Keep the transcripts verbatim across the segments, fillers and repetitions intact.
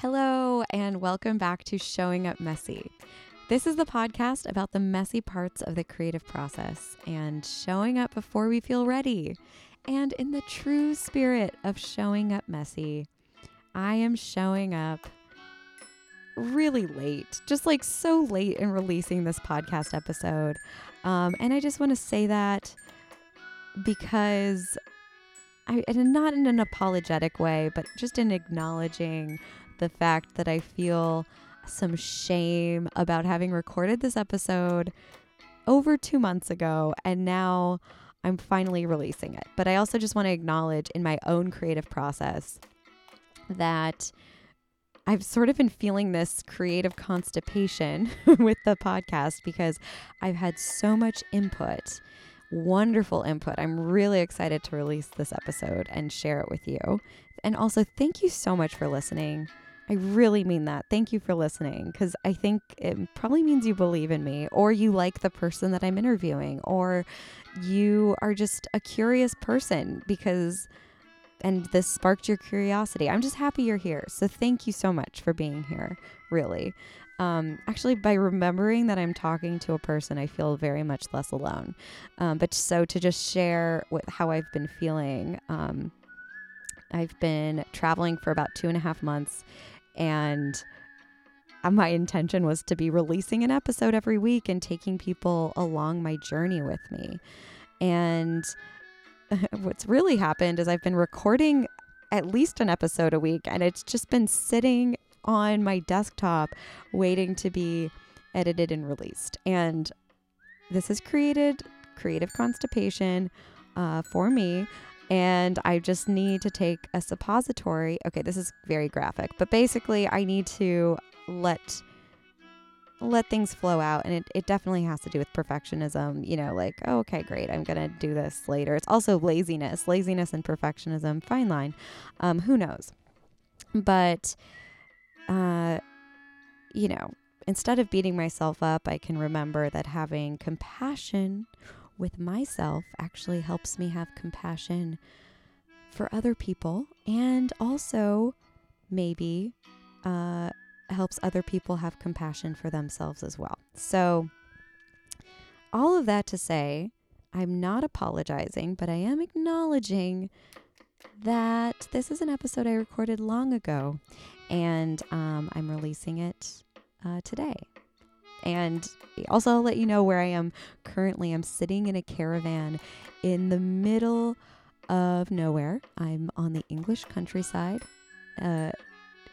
Hello, and welcome back to Showing Up Messy. This is the podcast about the messy parts of the creative process and showing up before we feel ready. And in the true spirit of Showing Up Messy, I am showing up really late, just like so late in releasing this podcast episode. Um, and I just want to say that because, I, and not in an apologetic way, but just in acknowledging the fact that I feel some shame about having recorded this episode over two months ago, and now I'm finally releasing it. But I also just want to acknowledge in my own creative process that I've sort of been feeling this creative constipation with the podcast because I've had so much input, wonderful input. I'm really excited to release this episode and share it with you. And also, thank you so much for listening. I really mean that. Thank you for listening, because I think it probably means you believe in me, or you like the person that I'm interviewing, or you are just a curious person because, and this sparked your curiosity. I'm just happy you're here. So thank you so much for being here, really. Um, actually, by remembering that I'm talking to a person, I feel very much less alone. Um, but so to just share with how I've been feeling, um, I've been traveling for about two and a half months, and my intention was to be releasing an episode every week and taking people along my journey with me. And what's really happened is I've been recording at least an episode a week, and it's just been sitting on my desktop waiting to be edited and released. And this has created creative constipation uh, for me. And I just need to take a suppository. Okay, this is very graphic, but basically I need to let let things flow out. And it, it definitely has to do with perfectionism, you know, like, oh, okay, great, I'm going to do this later. It's also laziness, laziness and perfectionism, fine line. Um, who knows? But, uh, you know, instead of beating myself up, I can remember that having compassion with myself actually helps me have compassion for other people, and also maybe uh, helps other people have compassion for themselves as well. So all of that to say, I'm not apologizing, but I am acknowledging that this is an episode I recorded long ago, and um, I'm releasing it uh, today. And also I'll let you know where I am currently. I'm sitting in a caravan in the middle of nowhere. I'm on the English countryside uh,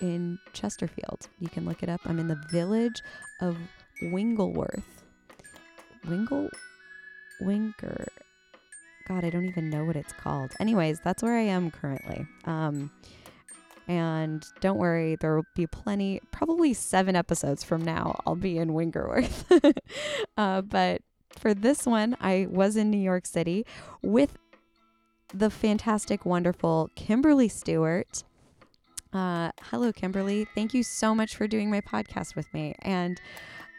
in Chesterfield. You can look it up. I'm in the village of Wingerworth. Wingle? Winger. God, I don't even know what it's called. Anyways, that's where I am currently. Um... And don't worry, there will be plenty, probably seven episodes from now, I'll be in Wingerworth. uh, but for this one, I was in New York City with the fantastic, wonderful Kimberly Stewart. Uh, hello, Kimberly. Thank you so much for doing my podcast with me. And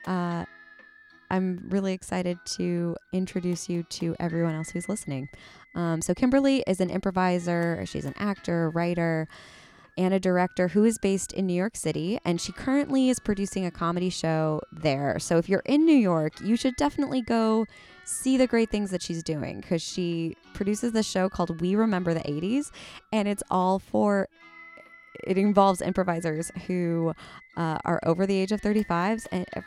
uh, I'm really excited to introduce you to everyone else who's listening. Um, so Kimberly is an improviser. She's an actor, writer, and a director who is based in New York City, and she currently is producing a comedy show there. So if you're in New York, you should definitely go see the great things that she's doing, because she produces this show called We Remember the eighties, and it's all for, it involves improvisers who uh, are over the age of thirty-fives and uh,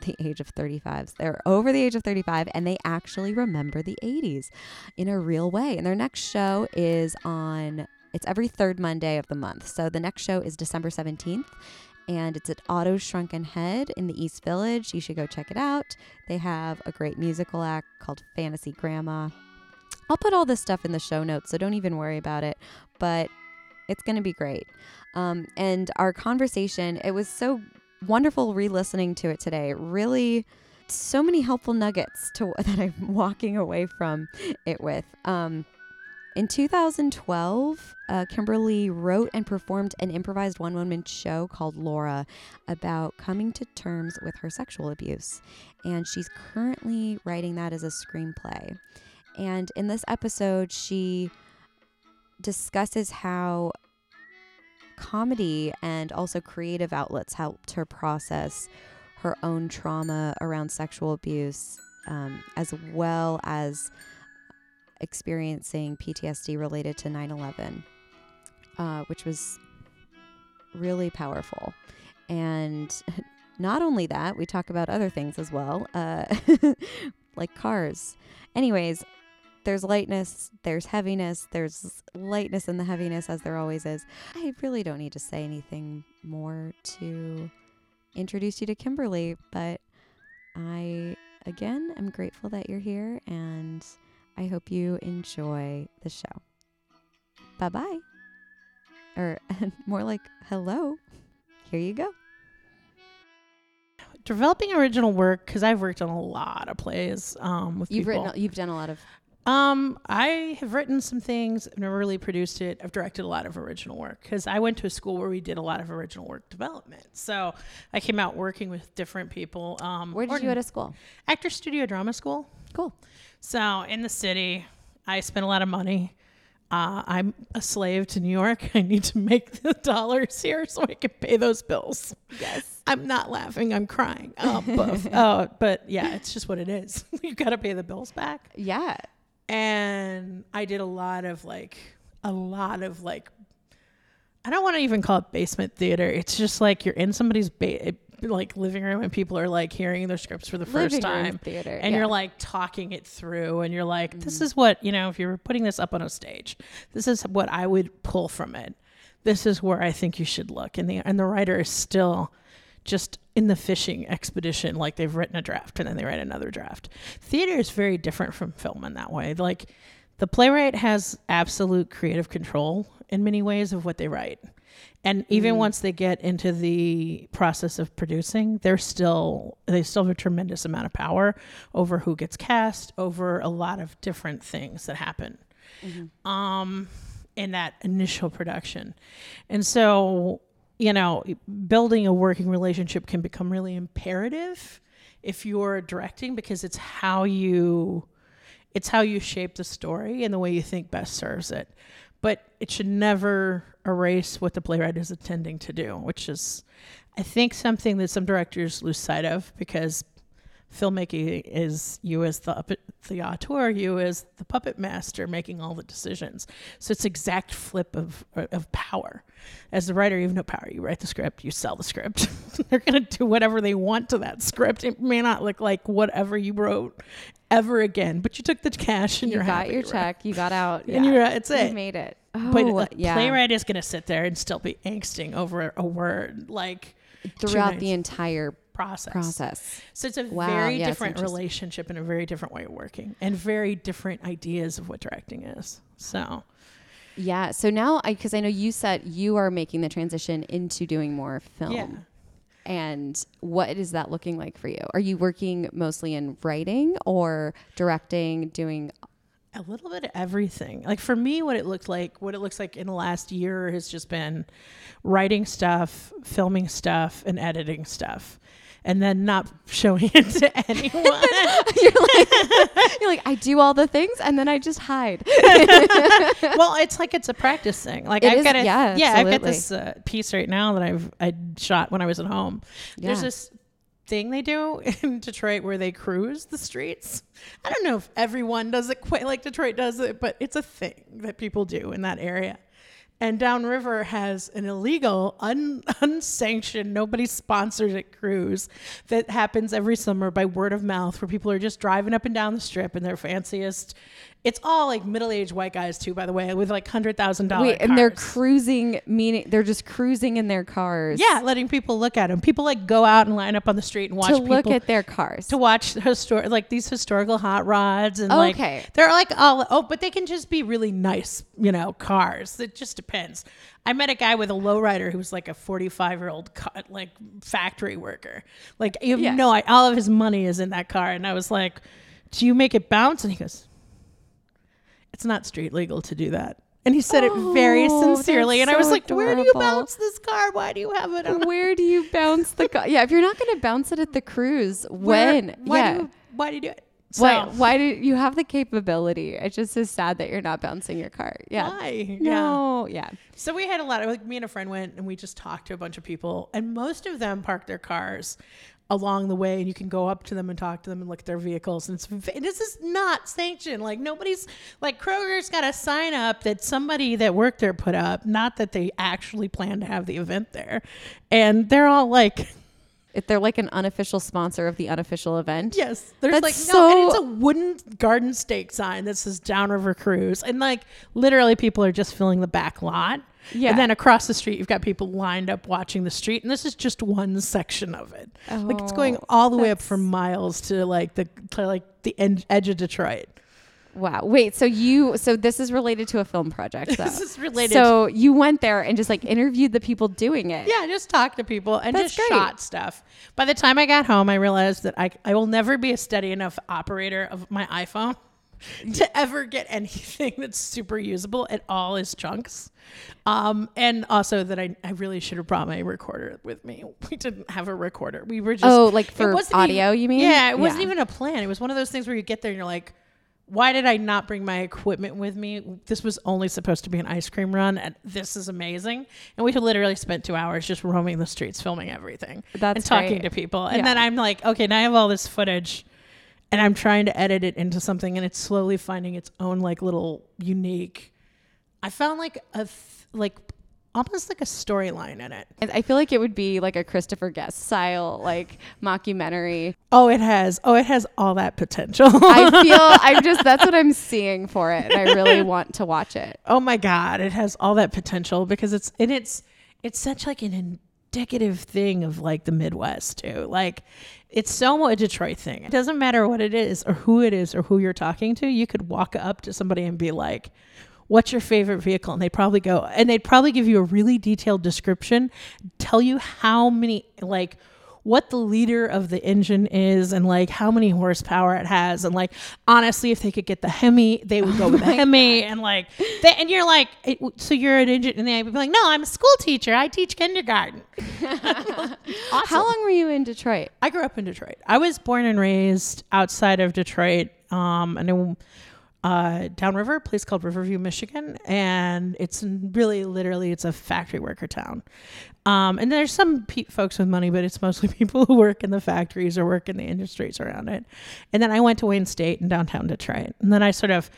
the age of thirty-fives. They're over the age of thirty-five, and they actually remember the eighties in a real way. And their next show is on It's every third Monday of the month. So the next show is December seventeenth, and it's at Otto's Shrunken Head in the East Village. You should go check it out. They have a great musical act called Fantasy Grandma. I'll put all this stuff in the show notes, so don't even worry about it, but it's going to be great. Um, and our conversation, it was so wonderful re-listening to it today. Really, so many helpful nuggets to that I'm walking away from it with. Um In two thousand twelve, uh, Kimberly wrote and performed an improvised one-woman show called Laura about coming to terms with her sexual abuse, and she's currently writing that as a screenplay. And in this episode, she discusses how comedy and also creative outlets helped her process her own trauma around sexual abuse, um, as well as experiencing P T S D related to nine eleven, uh, which was really powerful. And not only that, we talk about other things as well, uh, like cars. Anyways, there's lightness, there's heaviness, there's lightness in the heaviness, as there always is. I really don't need to say anything more to introduce you to Kimberly, but I, again, I'm grateful that you're here, and I hope you enjoy the show. Bye-bye. Or more like, hello. Here you go. Developing original work, because I've worked on a lot of plays um, with you've people. Written, you've done a lot of... Um, I have written some things. I've never really produced it. I've directed a lot of original work because I went to a school where we did a lot of original work development. So I came out working with different people. Um, where did you go to school? Actor's Studio Drama School. Cool. So in the city, I spent a lot of money. Uh, I'm a slave to New York. I need to make the dollars here so I can pay those bills. Yes. I'm not laughing. I'm crying. Oh, but, uh, but yeah, it's just what it is. You've got to pay the bills back. Yeah. And I did a lot of like, a lot of like, I don't want to even call it basement theater. It's just like you're in somebody's ba- like living room and people are like hearing their scripts for the first living time. Room theater, and yeah. You're like talking it through and you're like, this mm-hmm. is what, you know, if you were putting this up on a stage, this is what I would pull from it. This is where I think you should look. And the, and the writer is still just in the fishing expedition, like they've written a draft and then they write another draft. Theater is very different from film in that way. Like the playwright has absolute creative control in many ways of what they write. And even mm. once they get into the process of producing, they're still, they still have a tremendous amount of power over who gets cast, over a lot of different things that happen mm-hmm. um, in that initial production. And so, you know, building a working relationship can become really imperative if you're directing, because it's how you, it's how you shape the story and the way you think best serves it. But it should never erase what the playwright is intending to do, which is, I think, something that some directors lose sight of, because filmmaking is you as the, the auteur, you as the puppet master making all the decisions. So it's exact flip of of power. As the writer, you have no power. You write the script, you sell the script. They're going to do whatever they want to that script. It may not look like whatever you wrote ever again, but you took the cash and you you're got happy, your right? check, you got out, and yeah. you're it's it. You made it. Oh, but a yeah. playwright is going to sit there and still be angsting over a word like throughout the entire process. process. So it's a wow, very yeah, different relationship and a very different way of working and very different ideas of what directing is. So, yeah. So now I, cause I know you said you are making the transition into doing more film. Yeah. And what is that looking like for you? Are you working mostly in writing or directing, doing a little bit of everything? Like for me, what it looked like, what it looks like in the last year has just been writing stuff, filming stuff, and editing stuff. And then not showing it to anyone. You're, like, you're like, I do all the things and then I just hide. Well, it's like it's a practice thing. Like it I've is, got a, yeah, yeah I've got this uh, piece right now that I've I shot when I was at home. Yeah. There's this thing they do in Detroit where they cruise the streets. I don't know if everyone does it quite like Detroit does it, but it's a thing that people do in that area. And Downriver has an illegal, un- unsanctioned, nobody-sponsored cruise that happens every summer by word of mouth, where people are just driving up and down the strip in their fanciest. It's all like middle-aged white guys, too, by the way, with like one hundred thousand dollars Wait, and cars. They're cruising, meaning they're just cruising in their cars. Yeah, letting people look at them. People like go out and line up on the street and watch to people. To look at their cars. To watch histor- like these historical hot rods. And okay. Like, they're like all, oh, but they can just be really nice, you know, cars. It just depends. I met a guy with a lowrider who was like a forty-five-year-old car, like factory worker. Like, you have yes. no idea, all of his money is in that car. And I was like, do you make it bounce? And he goes, it's not street legal to do that. And he said oh, it very sincerely. And so I was like, adorable. Where do you bounce this car? Why do you have it on? Where do you bounce the car? Yeah, if you're not going to bounce it at the cruise, Where, when? Why, yeah. do you, why do you do it? So. Why, why do you have the capability? It just is sad that you're not bouncing your cart. Yeah. Why? No. Yeah. yeah. So we had a lot of, like, me and a friend went and we just talked to a bunch of people, and most of them parked their cars along the way, and you can go up to them and talk to them and look at their vehicles. And it's, this is not sanctioned. Like, nobody's, like, Kroger's got a sign up that somebody that worked there put up, not that they actually planned to have the event there. And they're all like, if they're like an unofficial sponsor of the unofficial event. Yes. There's That's like, no, so and it's a wooden garden stake sign that says Downriver Cruise. And, like, literally people are just filling the back lot. Yeah. And then across the street, you've got people lined up watching the street. And this is just one section of it. Oh, like, it's going all the way up for miles to like the, to like the end, edge of Detroit. Wow. Wait, so you, so this is related to a film project, though. This is related. So you went there and just, like, interviewed the people doing it. Yeah, just talked to people and That's just great. shot stuff. By the time I got home, I realized that I, I will never be a steady enough operator of my iPhone to ever get anything that's super usable at all as chunks. Um, and also that I, I really should have brought my recorder with me. We didn't have a recorder. We were just... Oh, like for audio, even, you mean? Yeah, it yeah. wasn't even a plan. It was one of those things where you get there and you're like, why did I not bring my equipment with me? This was only supposed to be an ice cream run, and this is amazing. And we literally spent two hours just roaming the streets, filming everything. That's and talking great. to people. And yeah. then I'm like, okay, now I have all this footage, and I'm trying to edit it into something, and it's slowly finding its own, like, little unique. I found like a, th- like almost like a storyline in it. I feel like it would be like a Christopher Guest style, like, mockumentary. Oh, it has. Oh, it has all that potential. I feel I'm just, that's what I'm seeing for it. And I really want to watch it. Oh my God. It has all that potential because it's, and it's, it's such like an indicative thing of like the Midwest too. Like, it's so a Detroit thing. It doesn't matter what it is or who it is or who you're talking to. You could walk up to somebody and be like, what's your favorite vehicle? And they'd probably go, and they'd probably give you a really detailed description, tell you how many, like, what the liter of the engine is and, like, how many horsepower it has. And, like, honestly, if they could get the Hemi, they would go oh with the Hemi. God. And, like, they, and you're like, it, so you're an engine. And they'd be like, no, I'm a school teacher. I teach kindergarten. Awesome. How long were you in Detroit? I grew up in Detroit. I was born and raised outside of Detroit. Um, and it Uh, downriver, a place called Riverview, Michigan, and it's really literally it's a factory worker town. Um, and there's some pe- folks with money, but it's mostly people who work in the factories or work in the industries around it. And then I went to Wayne State in downtown Detroit, and then I sort of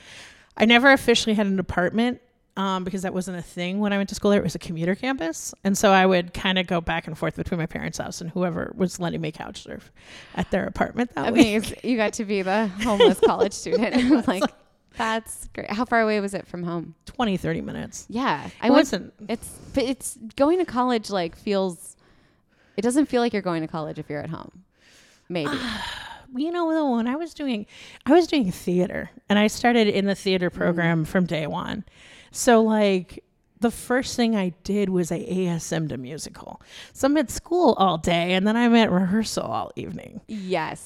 I never officially had an apartment um, because that wasn't a thing when I went to school there. It was a commuter campus, and so I would kind of go back and forth between my parents' house and whoever was letting me couch surf at their apartment that week. I mean, you got to be the homeless college student, like. That's great. How far away was it from home? twenty, thirty minutes. Yeah. I wasn't. It's but it's going to college like feels, it doesn't feel like you're going to college if you're at home. Maybe. Uh, you know, when I was doing, I was doing theater and I started in the theater program mm. from day one. So like the first thing I did was I A S M'd a musical. So I'm at school all day and then I'm at rehearsal all evening. Yes.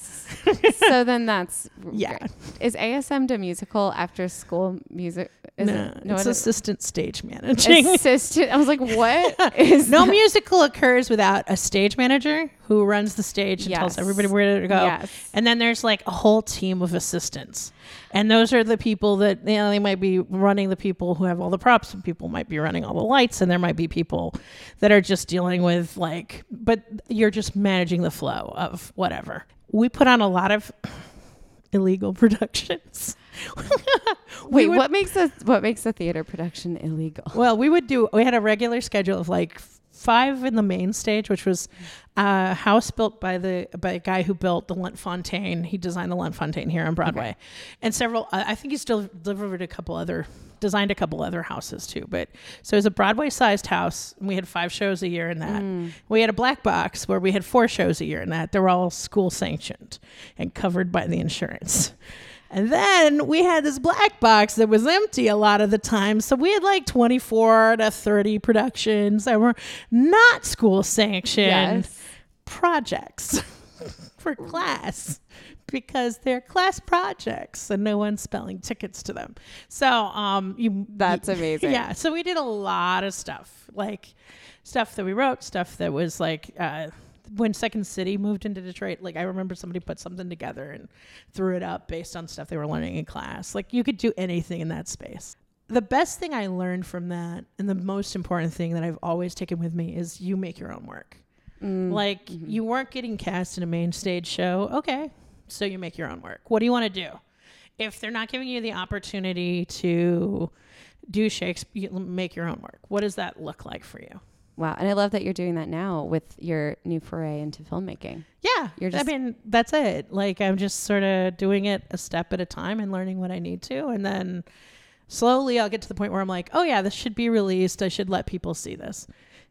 So then that's yeah. Great. Is A S M'd a musical after school music? Is no, it, no, it's it assistant is? stage managing. Assistant. I was like, what? Is no that? Musical occurs without a stage manager who runs the stage and yes. tells everybody where to go. Yes. And then there's like a whole team of assistants. And those are the people that, you know, they might be running the people who have all the props and people might be running all the lights. And there might be people that are just dealing with like, but you're just managing the flow of whatever. We put on a lot of illegal productions. Wait, would, what makes a, what makes a theater production illegal? Well, we would do, we had a regular schedule of like five in the main stage, which was a house built by the by a guy who built the Lunt Fontaine. He designed the Lunt Fontaine here on Broadway. Okay. And several, I think he still delivered a couple other, designed a couple other houses too. But so it was a Broadway-sized house, and we had five shows a year in that. Mm. We had a black box where we had four shows a year in that. They were all school-sanctioned and covered by the insurance. And then we had this black box that was empty a lot of the time. So we had like twenty-four to thirty productions that were not school sanctioned yes. projects for class because they're class projects and no one's selling tickets to them. So um, you, that's amazing. Yeah. So we did a lot of stuff, like stuff that we wrote, stuff that was like uh, when Second City moved into Detroit, like I remember somebody put something together and threw it up based on stuff they were learning in class. Like you could do anything in that space. The best thing I learned from that, and the most important thing that I've always taken with me, is you make your own work. Mm. Like mm-hmm. you weren't getting cast in a main stage show. Okay, so you make your own work. What do you want to do? If they're not giving you the opportunity to do Shakespeare, make your own work. What does that look like for you? Wow. And I love that you're doing that now with your new foray into filmmaking. Yeah. You're just, I mean, that's it. Like I'm just sort of doing it a step at a time and learning what I need to. And then slowly I'll get to the point where I'm like, oh yeah, this should be released. I should let people see this.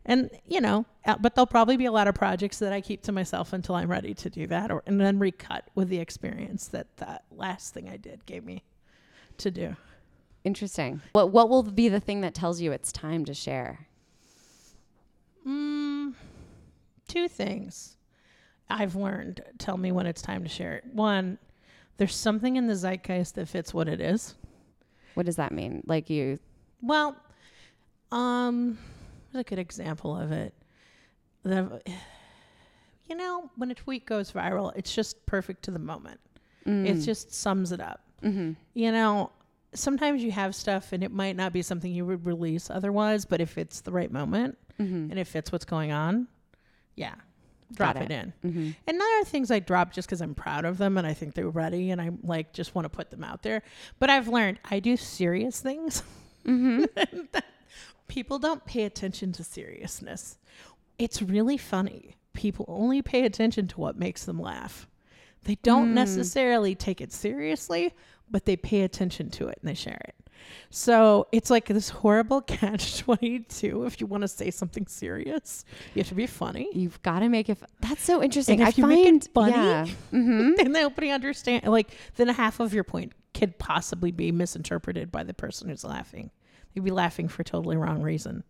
And, you know, but there'll probably be a lot of projects that I keep to myself until I'm ready to do that, or and then recut with the experience that that last thing I did gave me to do. Interesting. What what will be the thing that tells you it's time to share? Mm, two things I've learned tell me when it's time to share it. One, there's something in the zeitgeist that fits what it is. What does that mean? Like you... Well, um... a good example of it, the, you know, when a tweet goes viral, it's just perfect to the moment. Mm. It just sums it up. Mm-hmm. You know, sometimes you have stuff and it might not be something you would release otherwise, but if it's the right moment mm-hmm. and it fits what's going on, yeah, drop it. it in. Mm-hmm. And there are things I drop just because I'm proud of them and I think they're ready and I like just want to put them out there. But I've learned I do serious things. Mm-hmm. People don't pay attention to seriousness. It's really funny. People only pay attention to what makes them laugh. They don't mm. necessarily take it seriously, but they pay attention to it and they share it. So it's like this horrible catch twenty-two. If you want to say something serious, you have to be funny. You've got to make it. F- That's so interesting. And if I you find make it funny, yeah. mm-hmm. then nobody understand. Like then half of your point could possibly be misinterpreted by the person who's laughing. You'd be laughing for a totally wrong reason.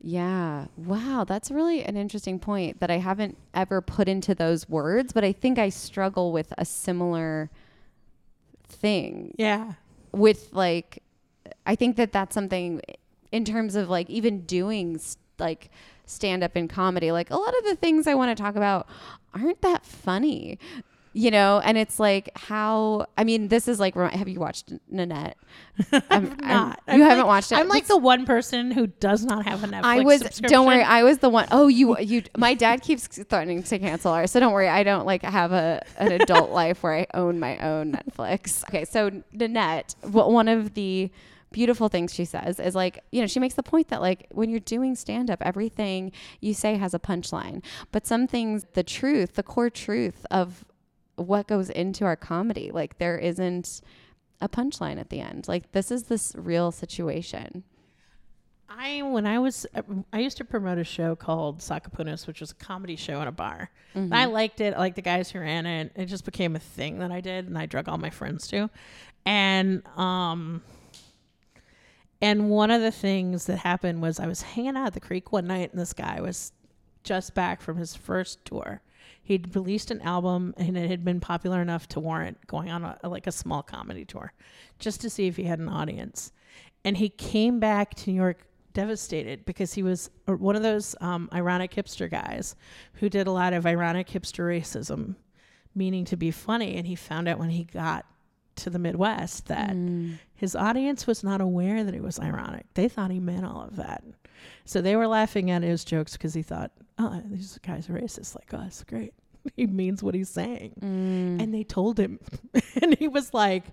Yeah. Wow. That's really an interesting point that I haven't ever put into those words, but I think I struggle with a similar thing. Yeah. With like, I think that that's something in terms of like even doing st- like stand up and comedy, like a lot of the things I want to talk about aren't that funny, you know? And it's like how, I mean, this is like, have you watched Nanette? I'm, I'm not. I'm, you I'm haven't like, watched it. I'm like it's, the one person who does not have a Netflix I was, subscription. Don't worry. I was the one. Oh, you, you, my dad keeps threatening to cancel ours. So don't worry. I don't like have a, an adult life where I own my own Netflix. Okay. So Nanette, one of the beautiful things she says is like, you know, she makes the point that like when you're doing stand up, everything you say has a punchline, but some things, the truth, the core truth of what goes into our comedy, like there isn't a punchline at the end. Like this is this real situation. I, when I was, I used to promote a show called Sakapunas, which was a comedy show in a bar. Mm-hmm. And I liked it. I liked the guys who ran it. It just became a thing that I did. And I drug all my friends to. And, um, and one of the things that happened was I was hanging out at the Creek one night and this guy was just back from his first tour. He'd released an album and it had been popular enough to warrant going on a, like a small comedy tour just to see if he had an audience. And he came back to New York devastated because he was one of those um, ironic hipster guys who did a lot of ironic hipster racism, meaning to be funny. And he found out when he got to the Midwest that mm. his audience was not aware that it was ironic. They thought he meant all of that. So they were laughing at his jokes because he thought, oh, these guys are racist like us. Great. He means what he's saying. Mm. And they told him. And he was like,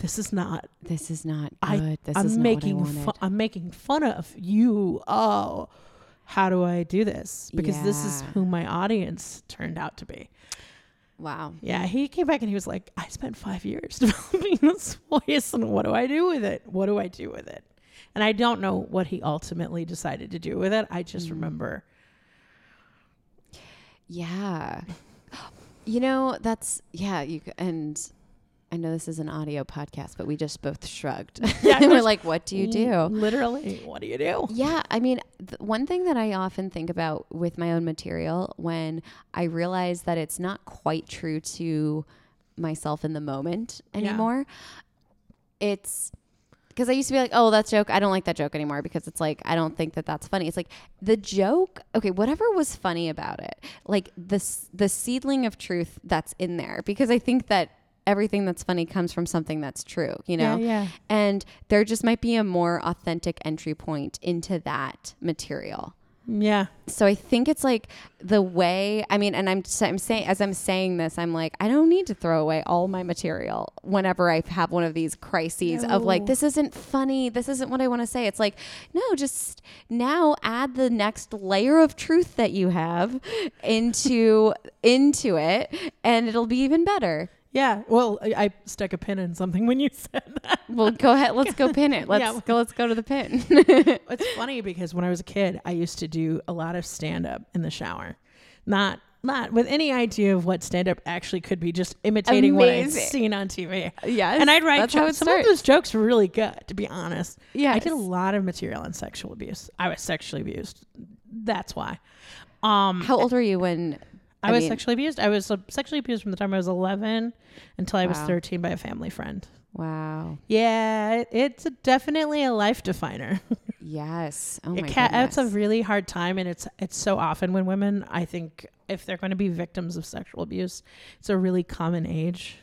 this is not. This is not good. I, this I'm is making not what I wanted. Fu- I'm making fun of you. Oh, how do I do this? Because yeah. this is who my audience turned out to be. Wow. Yeah, he came back and he was like, I spent five years developing this voice and what do I do with it? What do I do with it? And I don't know what he ultimately decided to do with it. I just mm. remember. Yeah. You know, that's, yeah. You and I know this is an audio podcast, but we just both shrugged. Yeah, and we're like, what do you do? Literally, what do you do? Yeah. I mean, th- one thing that I often think about with my own material when I realize that it's not quite true to myself in the moment anymore, yeah. it's... because I used to be like, oh, that's joke. I don't like that joke anymore because it's like, I don't think that that's funny. It's like the joke. Okay. Whatever was funny about it, like this, the seedling of truth that's in there, because I think that everything that's funny comes from something that's true, you know? Yeah, yeah. And there just might be a more authentic entry point into that material. Yeah. So I think it's like the way, I mean, and I'm I'm saying, as I'm saying this, I'm like, I don't need to throw away all my material whenever I have one of these crises no. of like, this isn't funny. This isn't what I want to say. It's like, no, just now add the next layer of truth that you have into, into it, and it'll be even better. Yeah. Well, I, I stuck a pin in something when you said that. Well, go ahead. Let's go pin it. Let's yeah. go. Let's go to the pin. It's funny because when I was a kid, I used to do a lot of stand up in the shower. Not not with any idea of what stand up actually could be, just imitating Amazing. what I'd seen on T V. Yes. And I'd write jokes. Some starts. of those jokes were really good, to be honest. Yeah. I did a lot of material on sexual abuse. I was sexually abused. That's why. Um, How old were you when... I, I was mean, sexually abused. I was sexually abused from the time I was eleven until wow. I was thirteen by a family friend. Wow. Yeah, it, it's a definitely a life definer. Yes. Oh my goodness. It's a really hard time, and it's it's so often when women, I think, if they're going to be victims of sexual abuse, it's a really common age.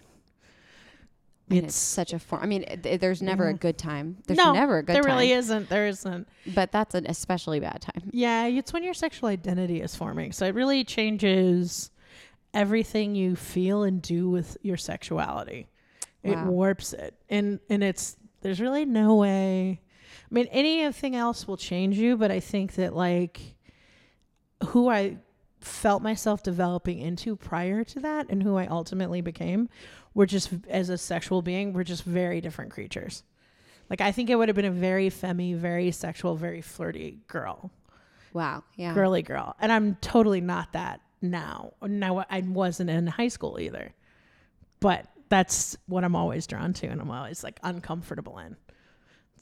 And it's, it's such a form. I mean, th- there's never mm. a good time. There's no, never a good there time. There really isn't. There isn't. But that's an especially bad time. Yeah, it's when your sexual identity is forming. So it really changes everything you feel and do with your sexuality. Wow. It warps it. And and it's there's really no way. I mean, anything else will change you, but I think that like who I felt myself developing into prior to that and who I ultimately became, we're just, as a sexual being, we're just very different creatures. Like, I think I would have been a very femmy, very sexual, very flirty girl. Wow. Yeah. Girly girl. And I'm totally not that now. Now, I wasn't in high school either, but that's what I'm always drawn to. And I'm always like uncomfortable in.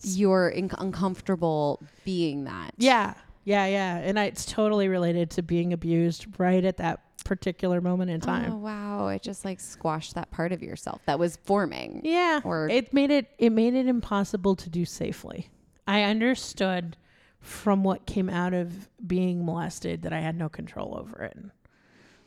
You're in- uncomfortable being that. Yeah. Yeah. Yeah. And I, it's totally related to being abused right at that particular moment in time. Oh, wow. It just like squashed that part of yourself that was forming. Yeah. Or it made it, it made it impossible to do safely. I understood from what came out of being molested that I had no control over it.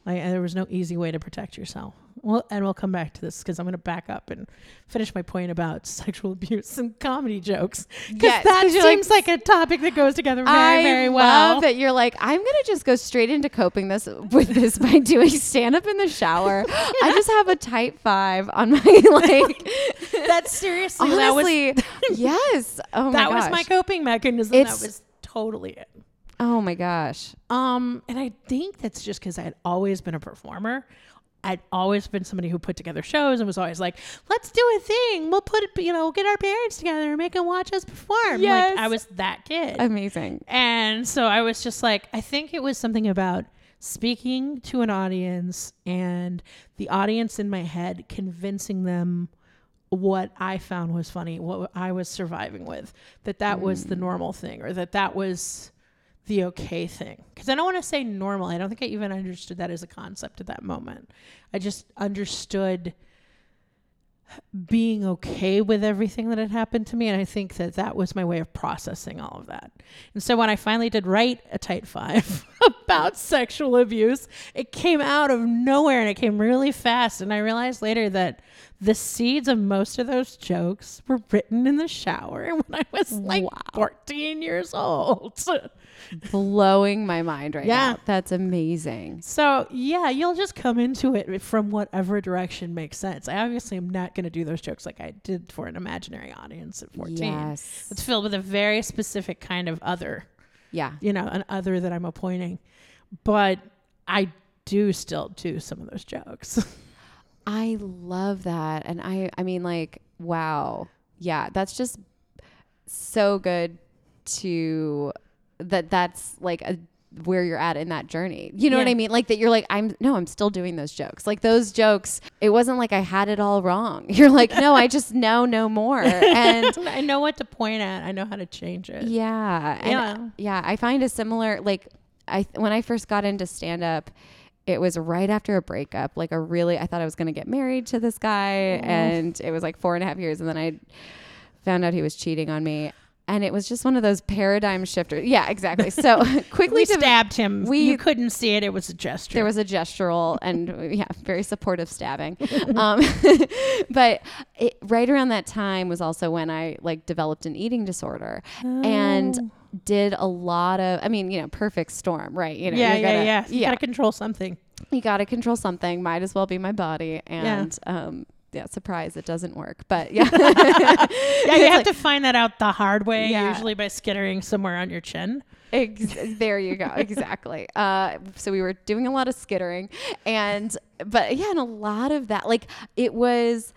Like, there was no easy way to protect yourself. Well, and we'll come back to this because I'm going to back up and finish my point about sexual abuse and comedy jokes. Because yes, that seems like, like a topic that goes together very, I very well. I love that you're like, I'm going to just go straight into coping this with this by doing stand-up in the shower. Yeah. I just have a type five on my, like... That's seriously... Honestly, that was, yes. Oh, that my That was my coping mechanism. It's, that was totally it. Oh, my gosh. Um, and I think that's just because I had always been a performer. I'd always been somebody who put together shows and was always like, let's do a thing. We'll put it, you know, we'll get our parents together and make them watch us perform. Yes. Like, I was that kid. Amazing. And so I was just like, I think it was something about speaking to an audience and the audience in my head, convincing them what I found was funny, what I was surviving with, that that mm. was the normal thing, or that that was the okay thing. Because I don't want to say normal. I don't think I even understood that as a concept at that moment. I just understood being okay with everything that had happened to me. And I think that that was my way of processing all of that. And so when I finally did write a type five about sexual abuse, it came out of nowhere and it came really fast. And I realized later that the seeds of most of those jokes were written in the shower when I was like wow. fourteen years old. Blowing my mind right yeah. now. That's amazing. So yeah, you'll just come into it from whatever direction makes sense. I obviously am not going to do those jokes like I did for an imaginary audience at fourteen. Yes. It's filled with a very specific kind of other. Yeah. You know, an other that I'm appointing. But I do still do some of those jokes. I love that. And I, I mean, like, wow. Yeah. That's just so good to that. That's like a, where you're at in that journey. You know yeah. what I mean? Like that you're like, I'm no, I'm still doing those jokes. Like those jokes. It wasn't like I had it all wrong. You're like, no, I just know no more. And I know what to point at. I know how to change it. Yeah. Yeah. And, yeah. I find a similar, like I, when I first got into stand up, it was right after a breakup, like a really, I thought I was going to get married to this guy, and it was like four and a half years. And then I found out he was cheating on me. And it was just one of those paradigm shifters. Yeah, exactly. So quickly we stabbed div- him. We, you couldn't see it. It was a gesture. There was a gestural and yeah, very supportive stabbing. Um, but it, right around that time was also when I like developed an eating disorder oh. and did a lot of, I mean, you know, perfect storm, right? You know, yeah, you gotta, yeah, yeah. You yeah. got to control something. You got to control something. Might as well be my body. And, yeah. um, yeah, surprise, it doesn't work. But yeah. yeah, you have like, to find that out the hard way, yeah. usually by skittering somewhere on your chin. Ex- there you go. Exactly. Uh, so we were doing a lot of skittering. And, but yeah, and a lot of that, like it was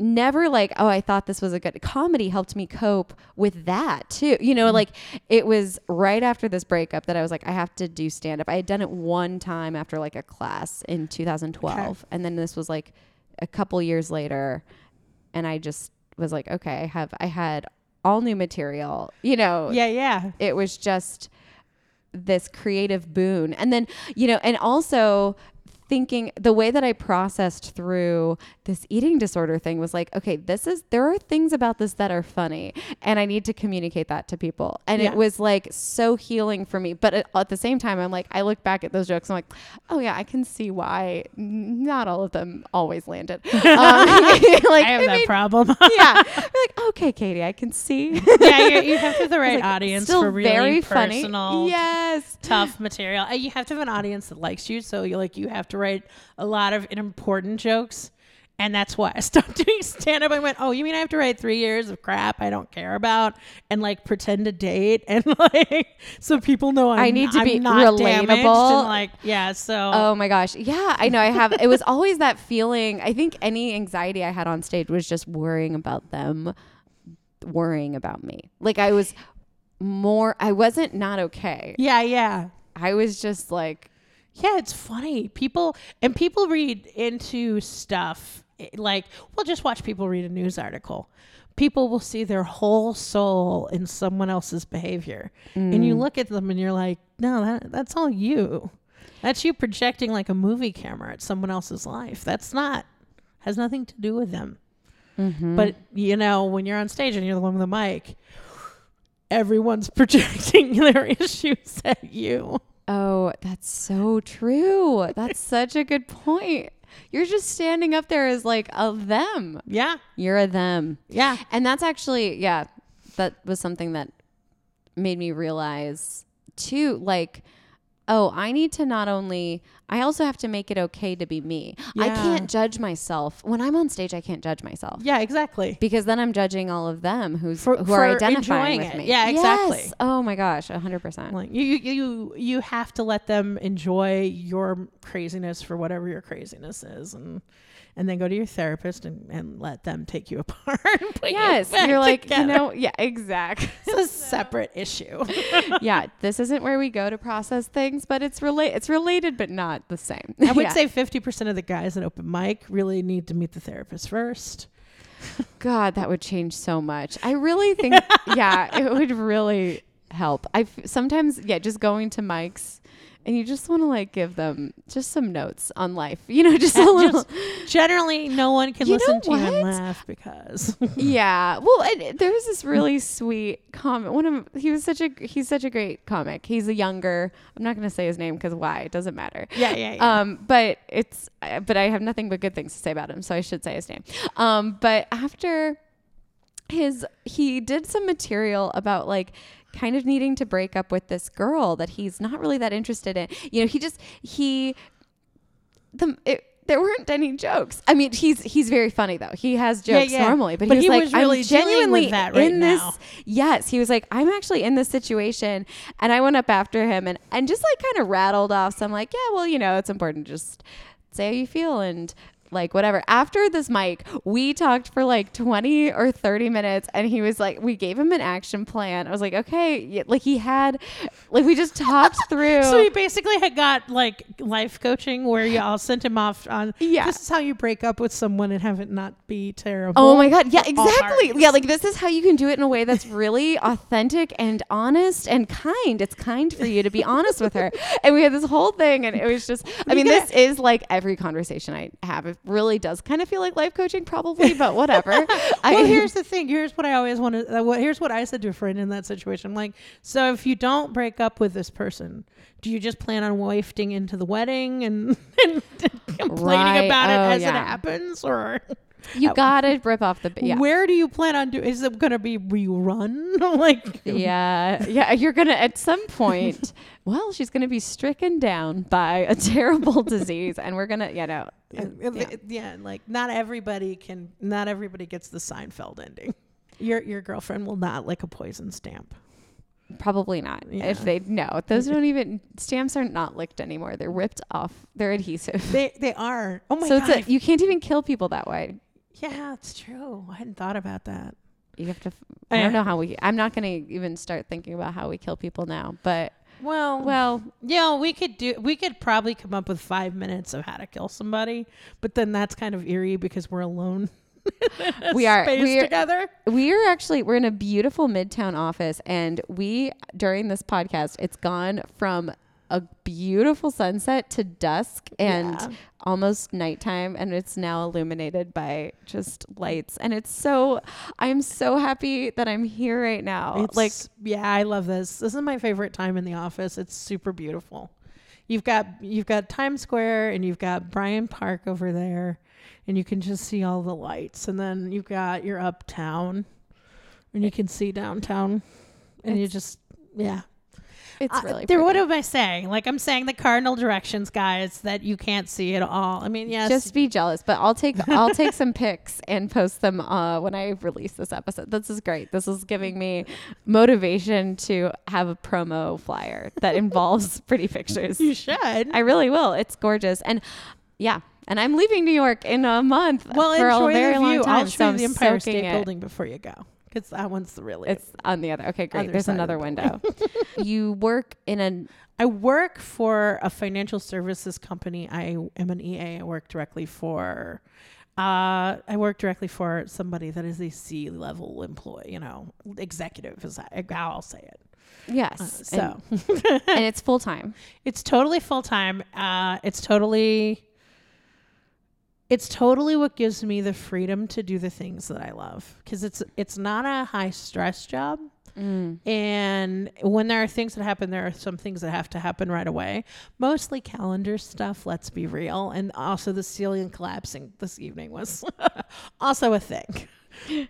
never like, oh, I thought this was a good comedy helped me cope with that too. You know, like it was right after this breakup that I was like, I have to do stand up. I had done it one time after like a class in two thousand twelve. Okay. And then this was like, a couple years later, and I just was like, okay, I have, I had all new material, you know? Yeah. Yeah. It was just this creative boon. And then, you know, and also thinking the way that I processed through this eating disorder thing was like, okay, this is, there are things about this that are funny and I need to communicate that to people. And yeah. it was like so healing for me. But at, at the same time, I'm like, I look back at those jokes. I'm like, oh yeah, I can see why not all of them always landed. Um, like, I have I that mean, problem. yeah. I'm like, okay, Katie, I can see. yeah. You, you have to have the right like, audience for really very personal, funny. Yes, tough material. You have to have an audience that likes you. So you like, you have to write a lot of important jokes, and that's why I stopped doing stand-up. I went, oh, you mean I have to write three years of crap I don't care about and like pretend to date and like so people know I'm, I need to I'm be not relatable and like yeah so oh my gosh yeah I know I have it was always that feeling. I think any anxiety I had on stage was just worrying about them worrying about me. Like I was more I wasn't not okay yeah yeah I was just like yeah, it's funny. People and people read into stuff like, well, just watch people read a news article. People will see their whole soul in someone else's behavior. Mm. And you look at them and you're like, no, that, that's all you. That's you projecting like a movie camera at someone else's life. That's not, has nothing to do with them. Mm-hmm. But, you know, when you're on stage and you're the one with the mic, everyone's projecting their issues at you. Oh, that's so true. That's such a good point. You're just standing up there as like a them. Yeah. You're a them. Yeah. And that's actually, yeah, that was something that made me realize too, like, oh, I need to not only, I also have to make it okay to be me. Yeah. I can't judge myself. When I'm on stage, I can't judge myself. Yeah, exactly. Because then I'm judging all of them who's for, who for are identifying with it. Me. Yeah, exactly. Yes. Oh my gosh, one hundred percent. Like you, you, you, you have to let them enjoy your craziness for whatever your craziness is, and and then go to your therapist and, and let them take you apart. Yes, you you're like, together. You know, yeah, exactly. It's a separate issue. Yeah, this isn't where we go to process things, but it's relate. It's related, but not the same. I would yeah. say fifty percent of the guys at open mic really need to meet the therapist first. God, that would change so much. I really think, yeah, it would really help. I sometimes, yeah, just going to mics. And you just want to like give them just some notes on life, you know, just and a little. Just generally, no one can you listen to you and laugh because. yeah, well, and there was this really sweet comic. One of he was such a he's such a great comic. He's a younger. I'm not going to say his name because why? It doesn't matter. Yeah, yeah, yeah. Um, but it's but I have nothing but good things to say about him, so I should say his name. Um, but after his, he did some material about like. Kind of needing to break up with this girl that he's not really that interested in. You know, he just he the it, there weren't any jokes. I mean, he's he's very funny though. He has jokes yeah, yeah. normally, but, but he was he like, was really I'm genuinely with that right in now. This. Yes, he was like, I'm actually in this situation, and I went up after him and and just like kind of rattled off some like, yeah, well, you know, it's important to just say how you feel and. Like whatever. After this mic, we talked for like twenty or thirty minutes, and he was like, we gave him an action plan. I was like, okay, like he had, like we just talked through. So he basically had got like life coaching where y'all sent him off on. Yeah, this is how you break up with someone and have it not be terrible. Oh my God, yeah, exactly. Yeah, like this is how you can do it in a way that's really authentic and honest and kind. It's kind for you to be honest with her. And we had this whole thing, and it was just. I mean, yeah. This is like every conversation I have. it really does kind of feel like life coaching probably, but whatever. well, I, here's the thing. Here's what I always want to, uh, well, here's what I said to a friend in that situation. I'm like, so if you don't break up with this person, do you just plan on wafting into the wedding and, and complaining right. about oh, it as yeah. it happens? Or... You gotta rip off the yeah. Where do you plan on doing? Is it gonna be rerun? like yeah, yeah. You're gonna at some point. Well, she's gonna be stricken down by a terrible disease, and we're gonna, you know, yeah, yeah. yeah. Like not everybody can. Not everybody gets the Seinfeld ending. Your your girlfriend will not lick a poison stamp. Probably not. Yeah. If they no, those don't even stamps are not licked anymore. They're ripped off. They're adhesive. They they are. Oh my so god! So you can't even kill people that way. Yeah, it's true. I hadn't thought about that. You have to. F- I don't know how we. I'm not going to even start thinking about how we kill people now. But well, well, yeah, you know, we could do. We could probably come up with five minutes of how to kill somebody. But then that's kind of eerie because we're alone. we are. Space we are, together. We are actually. We're in a beautiful Midtown office, and we during this podcast, it's gone from a beautiful sunset to dusk and yeah. almost nighttime, and it's now illuminated by just lights, and it's so I'm so happy that I'm here right now. It's, like yeah I love this this is my favorite time in the office. It's super beautiful. You've got you've got Times Square and you've got Bryant Park over there, and you can just see all the lights, and then you've got your uptown and you can see downtown, and you just yeah It's really uh, there. What am I saying? Like I'm saying the cardinal directions, guys, that you can't see at all. I mean, yes. Just be jealous, but I'll take I'll take some pics and post them uh, when I release this episode. This is great. This is giving me motivation to have a promo flyer that involves pretty pictures. You should. I really will. It's gorgeous, and yeah, and I'm leaving New York in a month. Well, for enjoy a very the view. Long time, I'll show so you the Empire State Building before you go. It's that one's the really. It's on the other. Okay, great. There's another window. You work in an. I work for a financial services company. I am an E A. I work directly for. Uh, I work directly for somebody that is a C-level employee. You know, executive is how I'll say it. Yes. Uh, so. And, and it's full time. It's totally full time. Uh, it's totally. It's totally what gives me the freedom to do the things that I love, because it's it's not a high stress job. Mm. And when there are things that happen, there are some things that have to happen right away. Mostly calendar stuff. Let's be real. And also the ceiling collapsing this evening was also a thing.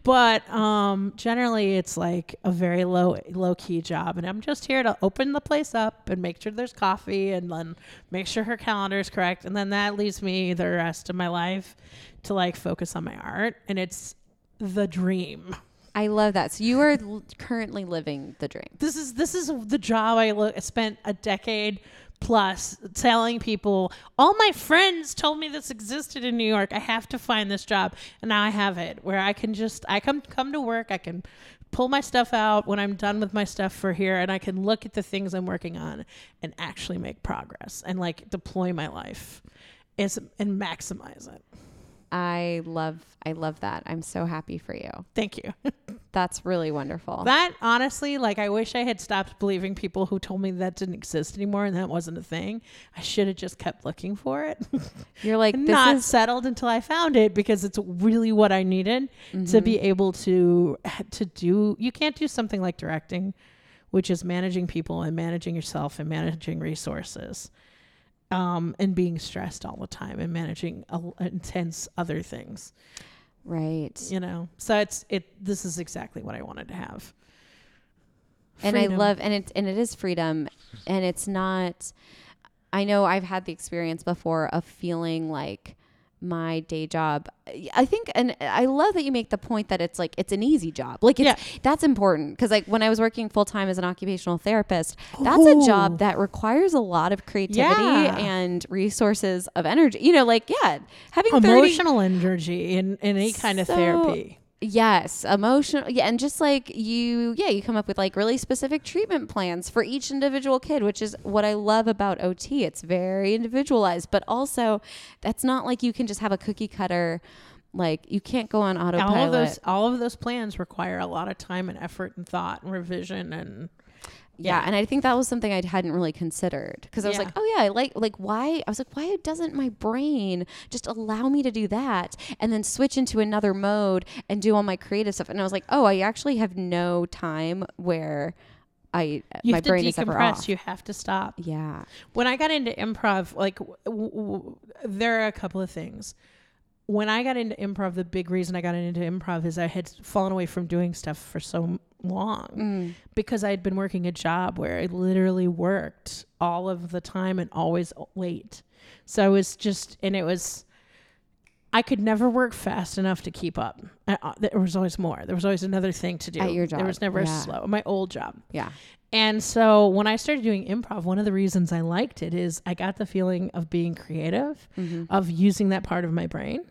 But um, generally, it's like a very low, low key job. And I'm just here to open the place up and make sure there's coffee and then make sure her calendar is correct. And then that leaves me the rest of my life to like focus on my art. And it's the dream. I love that. So you are l- currently living the dream. This is this is the job I lo- spent a decade plus telling people. All my friends told me this existed in New York. I have to find this job, and now I have it, where I can just I come come to work. I can pull my stuff out when I'm done with my stuff for here, and I can look at the things I'm working on and actually make progress and like deploy my life is and maximize it. I love I love that. I'm so happy for you. Thank you. That's really wonderful. That honestly, like I wish I had stopped believing people who told me that didn't exist anymore and that wasn't a thing. I should have just kept looking for it. You're like this not is- settled until I found it, because it's really what I needed mm-hmm. to be able to to do. You can't do something like directing, which is managing people and managing yourself and managing resources. Um, and being stressed all the time and managing uh, intense other things. Right. You know, so it's, it, this is exactly what I wanted to have. Freedom. And I love, and it, and it is freedom, and it's not, I know I've had the experience before of feeling like my day job, I think, and I love that you make the point that it's like it's an easy job. Like it's, yeah. That's important, because like when I was working full time as an occupational therapist, that's Ooh. a job that requires a lot of creativity yeah. and resources of energy. You know, like yeah, having emotional thirty, energy in, in any kind so, of therapy. Yes, emotional. Yeah, and just like you, yeah, you come up with like really specific treatment plans for each individual kid, which is what I love about O T. It's very individualized, but also that's not like you can just have a cookie cutter. Like you can't go on autopilot. All of those, all of those plans require a lot of time and effort and thought and revision and Yeah, yeah. And I think that was something I hadn't really considered because I was yeah. like, oh, yeah, I like like why? I was like, why doesn't my brain just allow me to do that and then switch into another mode and do all my creative stuff? And I was like, oh, I actually have no time where I you my brain is ever off. You have to stop. Yeah. When I got into improv, like w- w- there are a couple of things. When I got into improv, the big reason I got into improv is I had fallen away from doing stuff for so long mm. because I had been working a job where I literally worked all of the time and always late. So I was just, and it was, I could never work fast enough to keep up. I, there was always more. There was always another thing to do. At your job. There was never yeah. slow. My old job. Yeah. And so when I started doing improv, one of the reasons I liked it is I got the feeling of being creative, mm-hmm. of using that part of my brain.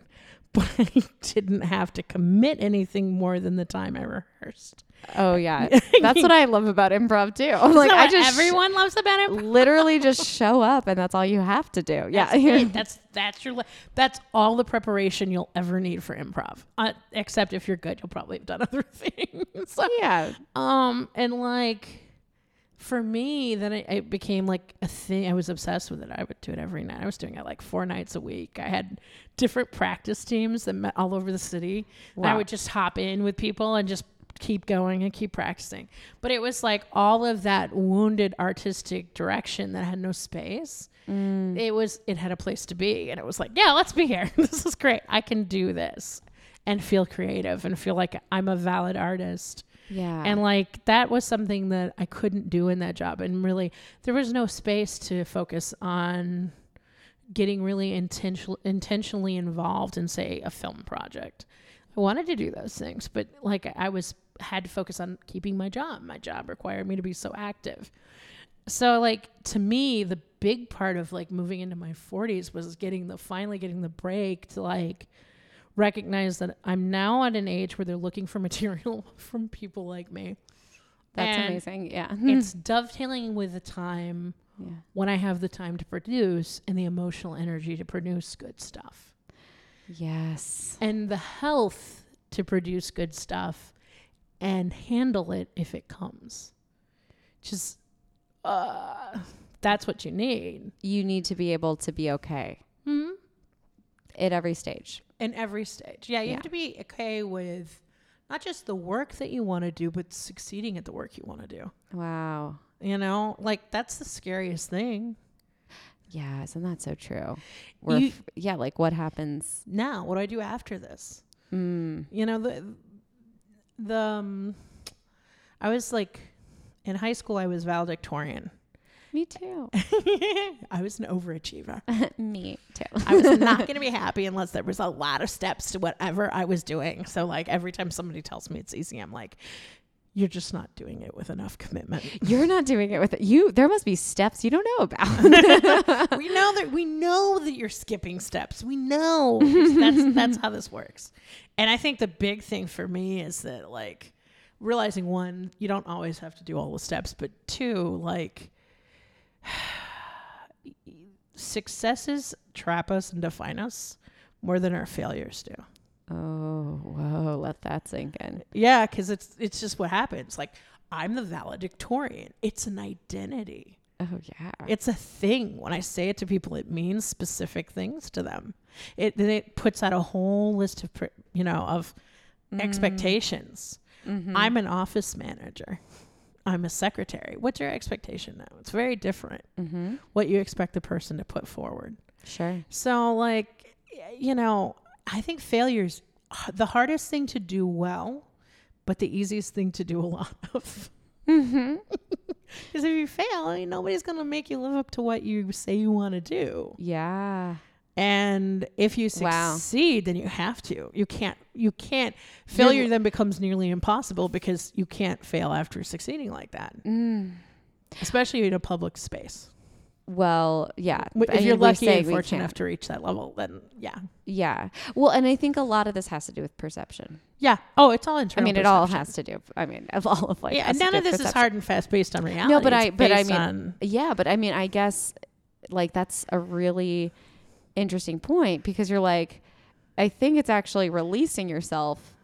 But I didn't have to commit anything more than the time I rehearsed. Oh, yeah. That's what I love about improv, too. Like, I just everyone sh- loves about improv. Literally just show up and that's all you have to do. Yeah. That's it. That's, that's, your li- that's all the preparation you'll ever need for improv. Uh, except if you're good, you'll probably have done other things. So, yeah. Um, and like... For me, then it, it became like a thing. I was obsessed with it. I would do it every night. I was doing it like four nights a week. I had different practice teams that met all over the city. Wow. I would just hop in with people and just keep going and keep practicing. But it was like all of that wounded artistic direction that had no space. Mm. It was, it had a place to be. And it was like, yeah, let's be here. This is great. I can do this and feel creative and feel like I'm a valid artist. Yeah. And like that was something that I couldn't do in that job. And really there was no space to focus on getting really intention- intentionally involved in, say, a film project. I wanted to do those things, but like I was had to focus on keeping my job. My job required me to be so active. So like to me, the big part of like moving into my forties was getting the finally getting the break to like recognize that I'm now at an age where they're looking for material from people like me. That's and amazing. Yeah. It's dovetailing with the time yeah. when I have the time to produce and the emotional energy to produce good stuff. Yes. And the health to produce good stuff and handle it if it comes. Just, uh, that's what you need. You need to be able to be okay. Mm-hmm. At every stage. In every stage. Yeah, you yeah. have to be okay with not just the work that you want to do, but succeeding at the work you want to do. Wow. You know, like that's the scariest thing. Yeah, isn't that so true? We're you, f- yeah, like what happens now? What do I do after this? Mm. You know, the, the um, I was like, in high school, I was valedictorian. Me too. I was an overachiever. Me too. I was not going to be happy unless there was a lot of steps to whatever I was doing. So like every time somebody tells me it's easy, I'm like, you're just not doing it with enough commitment. You're not doing it with it. You. There must be steps you don't know about. we know that we know that you're skipping steps. We know that's that's how this works. And I think the big thing for me is that like realizing one, you don't always have to do all the steps, but two, like. Successes trap us and define us more than our failures do. Oh, whoa. Let that sink in. Yeah, because it's it's just what happens. Like, I'm the valedictorian. It's an identity. Oh, yeah. It's a thing. When I say it to people, it means specific things to them. It then it puts out a whole list of, you know, of mm. expectations. Mm-hmm. I'm an office manager. I'm a secretary. What's your expectation now? It's very different. Mm-hmm. What you expect the person to put forward. Sure. So like, you know, I think failure's the hardest thing to do well, but the easiest thing to do a lot of. Mm-hmm. Because if you fail, nobody's going to make you live up to what you say you want to do. Yeah. And if you succeed, wow. then you have to. You can't. You can't. Failure You're, then becomes nearly impossible because you can't fail after succeeding like that, mm. especially in a public space. Well, yeah. If I you're mean, lucky and fortunate enough to reach that level, then yeah. Yeah. Well, and I think a lot of this has to do with perception. Yeah. Oh, it's all internal. I mean, it perception. all has to do. I mean, of all of like. Yeah, and none of this perception. is hard and fast based on reality. No, but it's I. But I mean. On, yeah, but I mean, I guess, like that's a really. Interesting point, because you're like, I think it's actually releasing yourself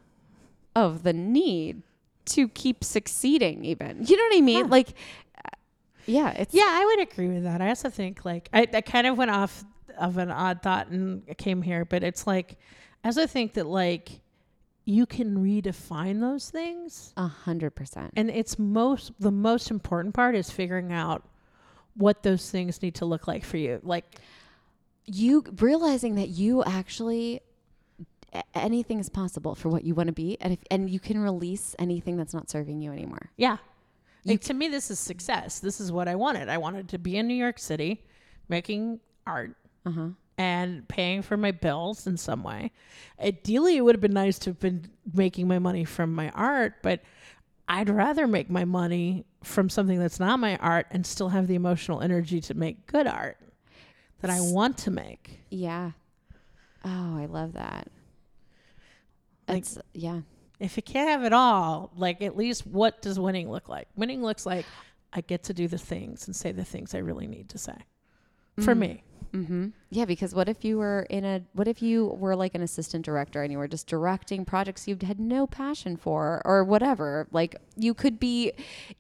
of the need to keep succeeding even. You know what I mean? Huh. Like, yeah. It's, yeah, I would agree with that. I also think like, I, I kind of went off of an odd thought and came here, but it's like, I also think that like, you can redefine those things. A hundred percent. And it's most, the most important part is figuring out what those things need to look like for you. Like you realizing that you actually, anything's possible for what you want to be. And if, and you can release anything that's not serving you anymore. Yeah. You like, c- to me, this is success. This is what I wanted. I wanted to be in New York City making art. Uh-huh. And paying for my bills in some way. Ideally, it would have been nice to have been making my money from my art, but I'd rather make my money from something that's not my art and still have the emotional energy to make good art that I want to make. Yeah. Oh, I love that. Like, it's, yeah. If you can't have it all, like at least what does winning look like? Winning looks like I get to do the things and say the things I really need to say. Mm-hmm. For me. Mm-hmm. Yeah, because what if you were in a, what if you were like an assistant director and you were just directing projects you had no passion for or whatever? Like you could be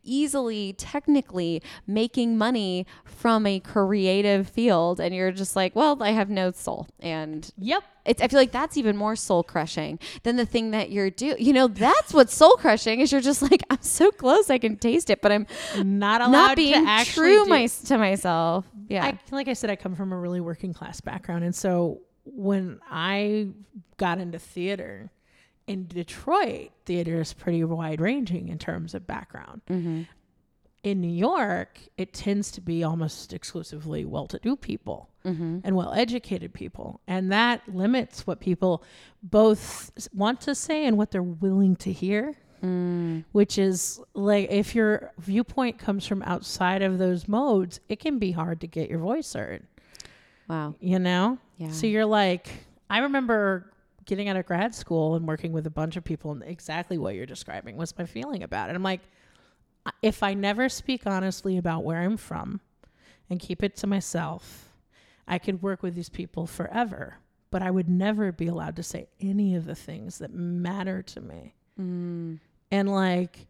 easily, technically making money from a creative field and you're just like, well, I have no soul. And yep. It's, I feel like that's even more soul crushing than the thing that you're doing. You know, that's what's soul crushing is you're just like, I'm so close. I can taste it, but I'm not allowed not being to actually true do- my, to myself. Yeah. I, like I said, I come from a really working class background. And so when I got into theater in Detroit, theater is pretty wide ranging in terms of background. Mm-hmm. In New York, it tends to be almost exclusively well-to-do people mm-hmm. and well-educated people. And that limits what people both want to say and what they're willing to hear, mm. which is like if your viewpoint comes from outside of those modes, it can be hard to get your voice heard. Wow. You know? Yeah. So you're like, I remember getting out of grad school and working with a bunch of people and exactly what you're describing was my feeling about it. I'm like, if I never speak honestly about where I'm from and keep it to myself, I could work with these people forever, but I would never be allowed to say any of the things that matter to me. Mm. And like,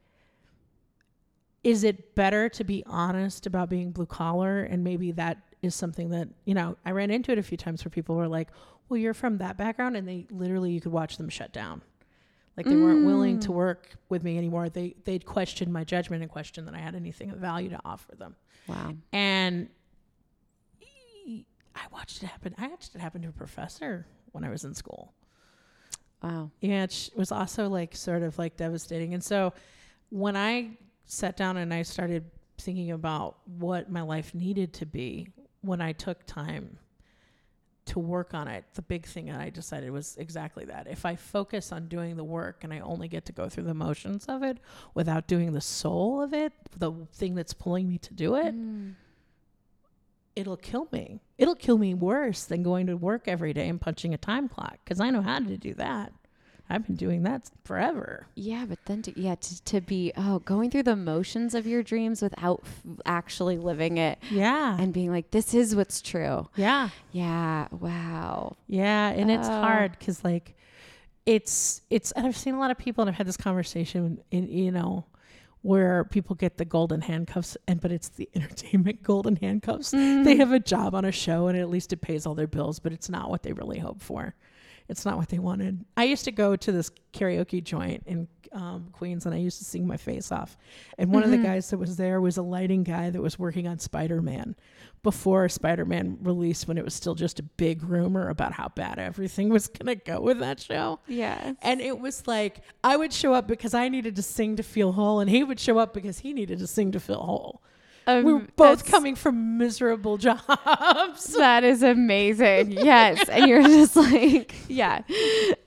is it better to be honest about being blue collar? And maybe that is something that, you know, I ran into it a few times where people were like, well, you're from that background. And they literally, you could watch them shut down. Like they weren't mm. willing to work with me anymore. They, they'd questioned my judgment and questioned that I had anything of value to offer them. Wow. And I watched it happen. I watched it happen to a professor when I was in school. Wow. Yeah. It was also like sort of like devastating. And so when I sat down and I started thinking about what my life needed to be, when I took time to work on it, the big thing that I decided was exactly that. If I focus on doing the work and I only get to go through the motions of it without doing the soul of it, the thing that's pulling me to do it, mm. it'll kill me. It'll kill me worse than going to work every day and punching a time clock because I know how to do that. I've been doing that forever. Yeah, but then to, yeah, to, to be oh going through the motions of your dreams without f- actually living it. Yeah, and being like, this is what's true. Yeah, yeah, wow. Yeah, and oh. it's hard because like, it's it's. And I've seen a lot of people, and I've had this conversation, in you know, where people get the golden handcuffs, and but it's the entertainment golden handcuffs. Mm. They have a job on a show, and at least it pays all their bills, but it's not what they really hope for. It's not what they wanted. I used to go to this karaoke joint in um, Queens, and I used to sing my face off. And one mm-hmm. of the guys that was there was a lighting guy that was working on Spider-Man before Spider-Man released, when it was still just a big rumor about how bad everything was going to go with that show. Yeah. And it was like, I would show up because I needed to sing to feel whole, and he would show up because he needed to sing to feel whole. Um, we were both coming from miserable jobs. That is amazing. Yes. And you're just like, yeah,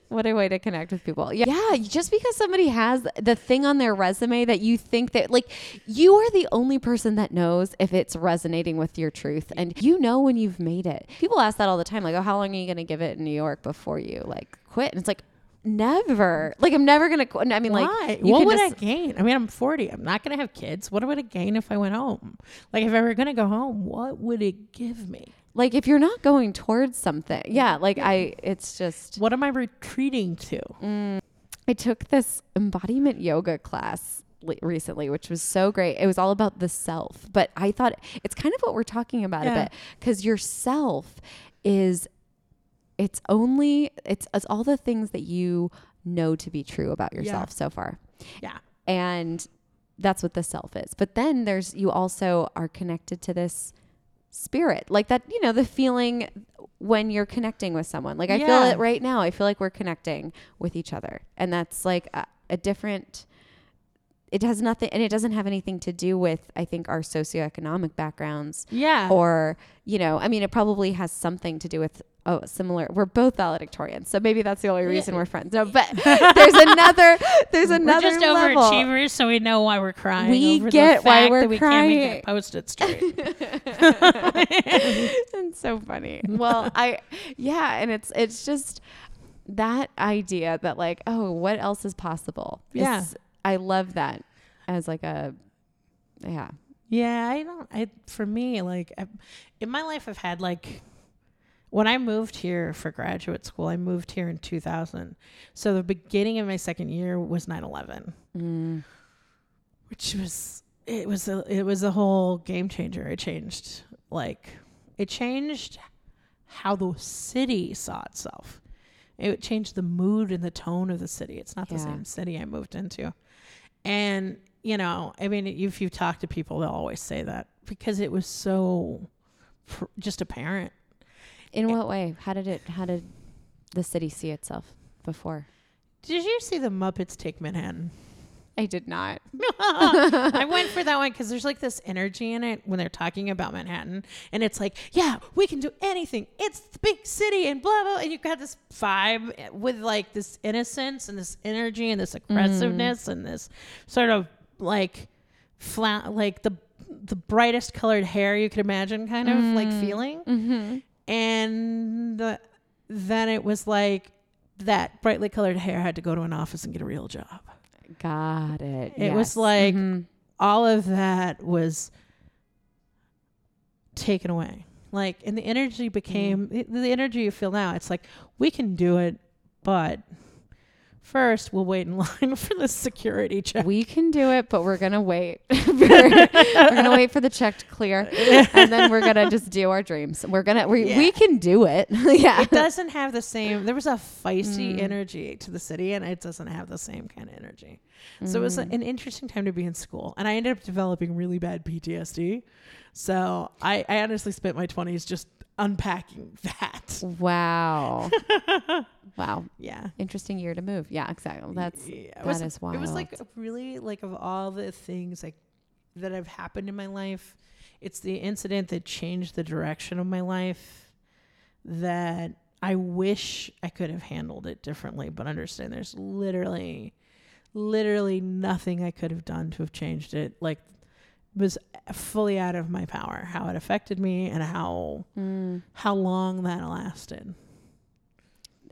what a way to connect with people. Yeah. Yeah. Just because somebody has the thing on their resume that you think that like you are the only person that knows if it's resonating with your truth. And you know, when you've made it, people ask that all the time. Like, oh, how long are you going to give it in New York before you like quit? And it's like, never. Like, I'm never going to, I mean, Why? like, you what would just, I gain? I mean, I'm forty. I'm not going to have kids. What would I gain if I went home? Like, if I were going to go home, what would it give me? Like, if you're not going towards something. Yeah. Like, I, it's just. What am I retreating to? Mm. I took this embodiment yoga class recently, which was so great. It was all about the self, but I thought it's kind of what we're talking about yeah. a bit, because your self is it's only it's, it's all the things that you know to be true about yourself yeah. so far. Yeah. And that's what the self is. But then there's, you also are connected to this spirit, like that, you know, the feeling when you're connecting with someone, like I yeah. feel it right now. I feel like we're connecting with each other, and that's like a, a different, it has nothing, and it doesn't have anything to do with, I think, our socioeconomic backgrounds. Yeah. Or, you know, I mean, it probably has something to do with, oh, similar. We're both valedictorians, so maybe that's the only reason yeah. we're friends. No, but there's another. There's another. We're just level. Overachievers, so we know why we're crying. We over get the fact why we're that we crying. Can't make that Post-it straight. It's so funny. Well, I yeah, and it's it's just that idea that like, oh, what else is possible? Yeah, it's, I love that as like a yeah yeah. I don't. I for me like I, in my life I've had like. When I moved here for graduate school, I moved here in two thousand. So the beginning of my second year was nine eleven, mm. which was, it was, a, it was a whole game changer. It changed, like, it changed how the city saw itself. It changed the mood and the tone of the city. It's not yeah. the same city I moved into. And, you know, I mean, if you talk to people, they'll always say that because it was so pr- just apparent. In what way? How did it, how did the city see itself before? Did you see the Muppets Take Manhattan? I did not. I went for that one because there's like this energy in it when they're talking about Manhattan. And it's like, yeah, we can do anything. It's the big city and blah, blah. And you've got this vibe with like this innocence and this energy and this aggressiveness mm. and this sort of like flat, like the, the brightest colored hair you could imagine kind of mm. like feeling. Mm-hmm. And the, then it was like that brightly colored hair had to go to an office and get a real job. Got it. It yes. was like mm-hmm. all of that was taken away. Like, and the energy became mm. the, the energy you feel now. It's like, we can do it, but first we'll wait in line for the security check. We can do it, but we're going to wait. We're going to wait for the check to clear. And then we're going to just do our dreams. We're going to, we, yeah. we can do it. yeah. It doesn't have the same, there was a feisty mm. energy to the city, and it doesn't have the same kind of energy. So mm. it was a, an interesting time to be in school. And I ended up developing really bad P T S D. So I, I honestly spent my twenties just unpacking that. Wow. Wow. Yeah. Interesting year to move. Yeah, exactly. That's, yeah, that was, is wild. It was like really like of all the things like that have happened in my life, it's the incident that changed the direction of my life that I wish I could have handled it differently, but understand there's literally, literally nothing I could have done to have changed it. Like, was fully out of my power, how it affected me and how mm. how long that lasted.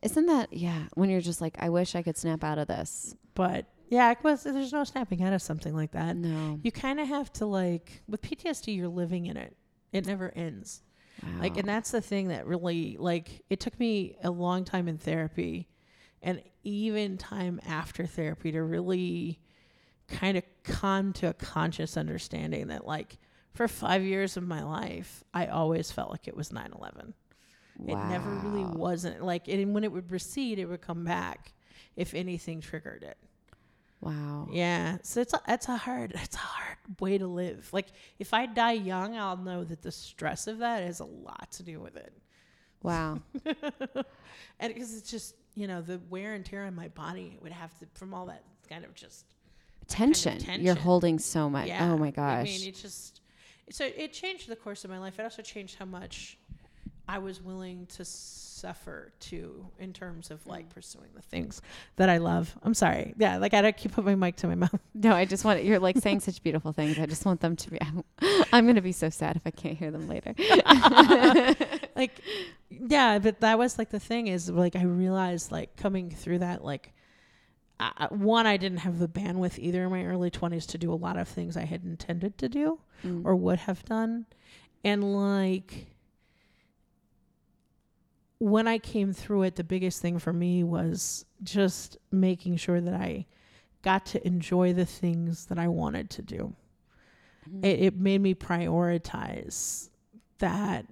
Isn't that, yeah, when you're just like, I wish I could snap out of this. But yeah, it was, there's no snapping out of something like that. No. You kind of have to like, with P T S D, you're living in it. It never ends. Wow. Like, and that's the thing that really, like, it took me a long time in therapy and even time after therapy to really kind of come to a conscious understanding that like for five years of my life, I always felt like it was nine eleven. Wow. It never really wasn't like, and when it would recede, it would come back if anything triggered it. Wow. Yeah. So it's a, it's a hard, it's a hard way to live. Like if I die young, I'll know that the stress of that has a lot to do with it. Wow. And because it's just, you know, the wear and tear on my body would have to, from all that kind of just tension. Kind of tension. You're holding so much. Yeah. Oh my gosh. I mean, it just, so it changed the course of my life. It also changed how much I was willing to suffer too, in terms of like pursuing the things that I love. I'm sorry. Yeah. Like I don't keep putting my mic to my mouth. No, I just want it. You're like saying such beautiful things. I just want them to be, I'm, I'm going to be so sad if I can't hear them later. Like, yeah, but that was like the thing is like, I realized like coming through that, like, Uh, one, I didn't have the bandwidth either in my early twenties to do a lot of things I had intended to do mm. or would have done. And like when I came through it, the biggest thing for me was just making sure that I got to enjoy the things that I wanted to do. Mm-hmm. It, it made me prioritize that.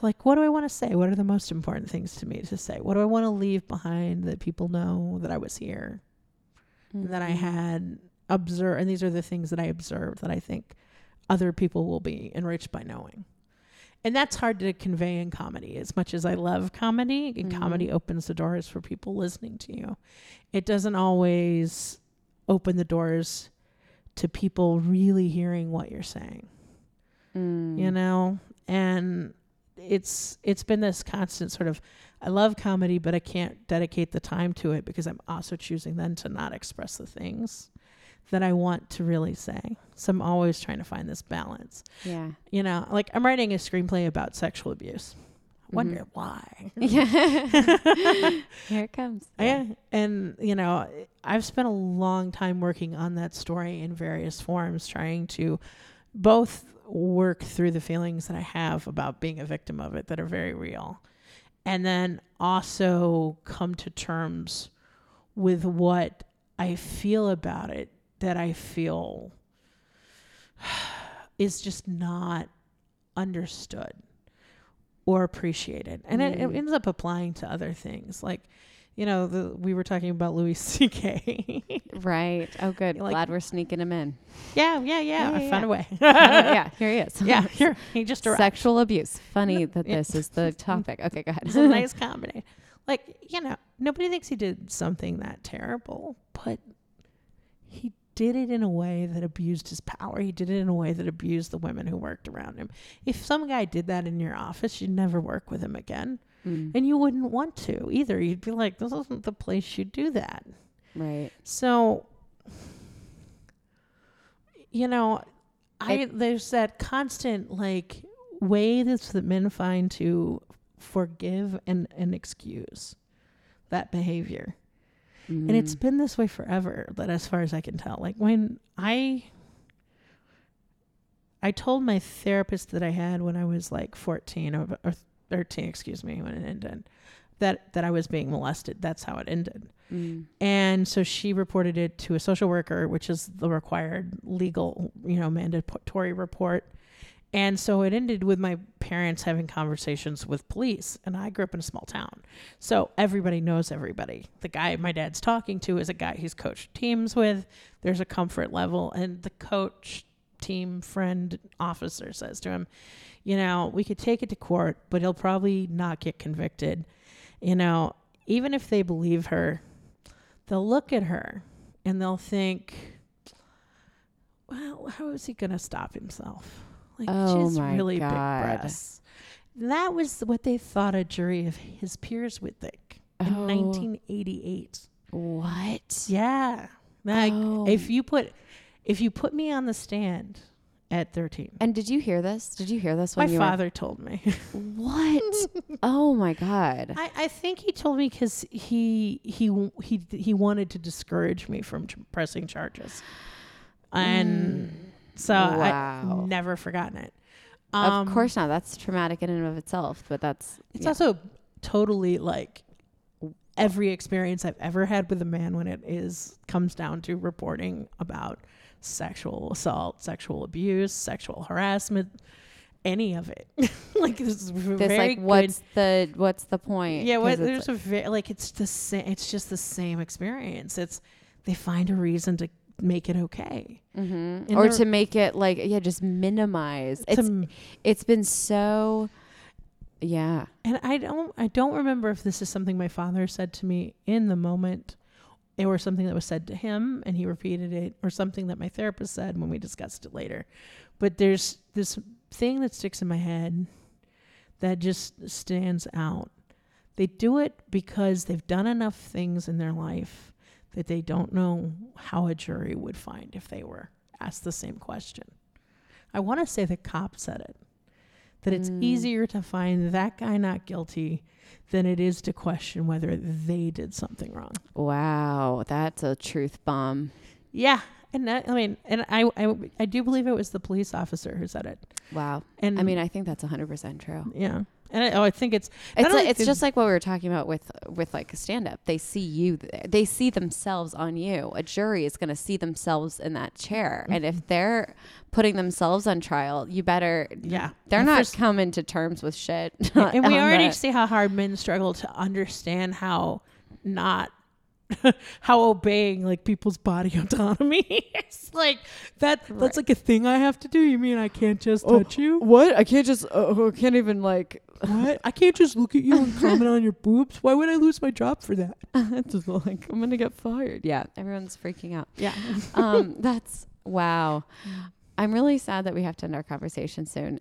Like, what do I want to say? What are the most important things to me to say? What do I want to leave behind that people know that I was here, mm-hmm. that I had observed? And these are the things that I observed that I think other people will be enriched by knowing. And that's hard to convey in comedy. As much as I love comedy, and mm-hmm. comedy opens the doors for people listening to you, it doesn't always open the doors to people really hearing what you're saying, mm. you know? And it's it's been this constant sort of, I love comedy, but I can't dedicate the time to it because I'm also choosing then to not express the things that I want to really say. So I'm always trying to find this balance. Yeah. You know, like I'm writing a screenplay about sexual abuse. I wonder mm-hmm. why. Yeah. Here it comes. Yeah. yeah. And, you know, I've spent a long time working on that story in various forms, trying to both work through the feelings that I have about being a victim of it that are very real, and then also come to terms with what I feel about it that I feel is just not understood or appreciated. And mm. it, it ends up applying to other things. Like, you know, the, we were talking about Louis C K Right. Oh, good. Like, glad we're sneaking him in. Yeah, yeah, yeah. yeah, yeah I found yeah. a way. oh, yeah, here he is. Yeah, here. He just arrived. Sexual abuse. Funny that this is the topic. Okay, go ahead. It's a nice combination. Like, you know, nobody thinks he did something that terrible, but he did it in a way that abused his power. He did it in a way that abused the women who worked around him. If some guy did that in your office, you'd never work with him again. Mm. And you wouldn't want to either. You'd be like, this isn't the place you do that. Right. So, you know, I, I there's that constant like way that's that men find to forgive and, and excuse that behavior. Mm-hmm. And it's been this way forever, but as far as I can tell, like when I, I told my therapist that I had when I was like fourteen or, or thirteen, excuse me, when it ended, that, that I was being molested. That's how it ended. Mm. And so she reported it to a social worker, which is the required legal, you know, mandatory report. And so it ended with my parents having conversations with police. And I grew up in a small town. So everybody knows everybody. The guy my dad's talking to is a guy he's coached teams with. There's a comfort level. And the coach, team, friend, officer says to him, you know, we could take it to court, but he'll probably not get convicted. You know, even if they believe her, they'll look at her and they'll think, well, how is he going to stop himself? Like, oh, she's really God. Big breasts. That was what they thought a jury of his peers would think oh. in nineteen eighty-eight. What? Yeah. Like, oh. if you put, if you put me on the stand at thirteen. And did you hear this? Did you hear this? When my you father were... told me. What? Oh my God. I, I think he told me because he he he he wanted to discourage me from ch- pressing charges, and. Mm. So wow. I've never forgotten it. Um, of course not. That's traumatic in and of itself, but that's... It's yeah. also totally like every experience I've ever had with a man when it is comes down to reporting about sexual assault, sexual abuse, sexual harassment, any of it. Like this is this, very like, what's good. the what's the point? Yeah, what, there's like, a very, like it's the sa- it's just the same experience. It's they find a reason to make it okay mm-hmm. or to make it like yeah just minimize it's m- it's been so yeah and I don't I don't remember if this is something my father said to me in the moment or something that was said to him and he repeated it or something that my therapist said when we discussed it later, but there's this thing that sticks in my head that just stands out. They do it because they've done enough things in their life that they don't know how a jury would find if they were asked the same question. I want to say the cop said it, that mm. it's easier to find that guy not guilty than it is to question whether they did something wrong. Wow, that's a truth bomb. Yeah, And that, I mean, and I, I, I do believe it was the police officer who said it. Wow. And I mean, I think that's one hundred percent true. Yeah. And I, oh, I think it's, it's, like, it's just like what we were talking about with, with like a stand up. They see you, they see themselves on you. A jury is going to see themselves in that chair. Mm-hmm. And if they're putting themselves on trial, you better, yeah, they're and not first, coming to terms with shit. Yeah, and we already the, see how hard men struggle to understand how not, how obeying like people's body autonomy is like that right. That's like a thing I have to do. You mean I can't just oh, touch you? What? I can't just uh, I can't even like what? I can't just look at you and comment on your boobs. Why would I lose my job for that? It's just like I'm gonna get fired. Yeah, everyone's freaking out. Yeah. um that's wow. I'm really sad that we have to end our conversation soon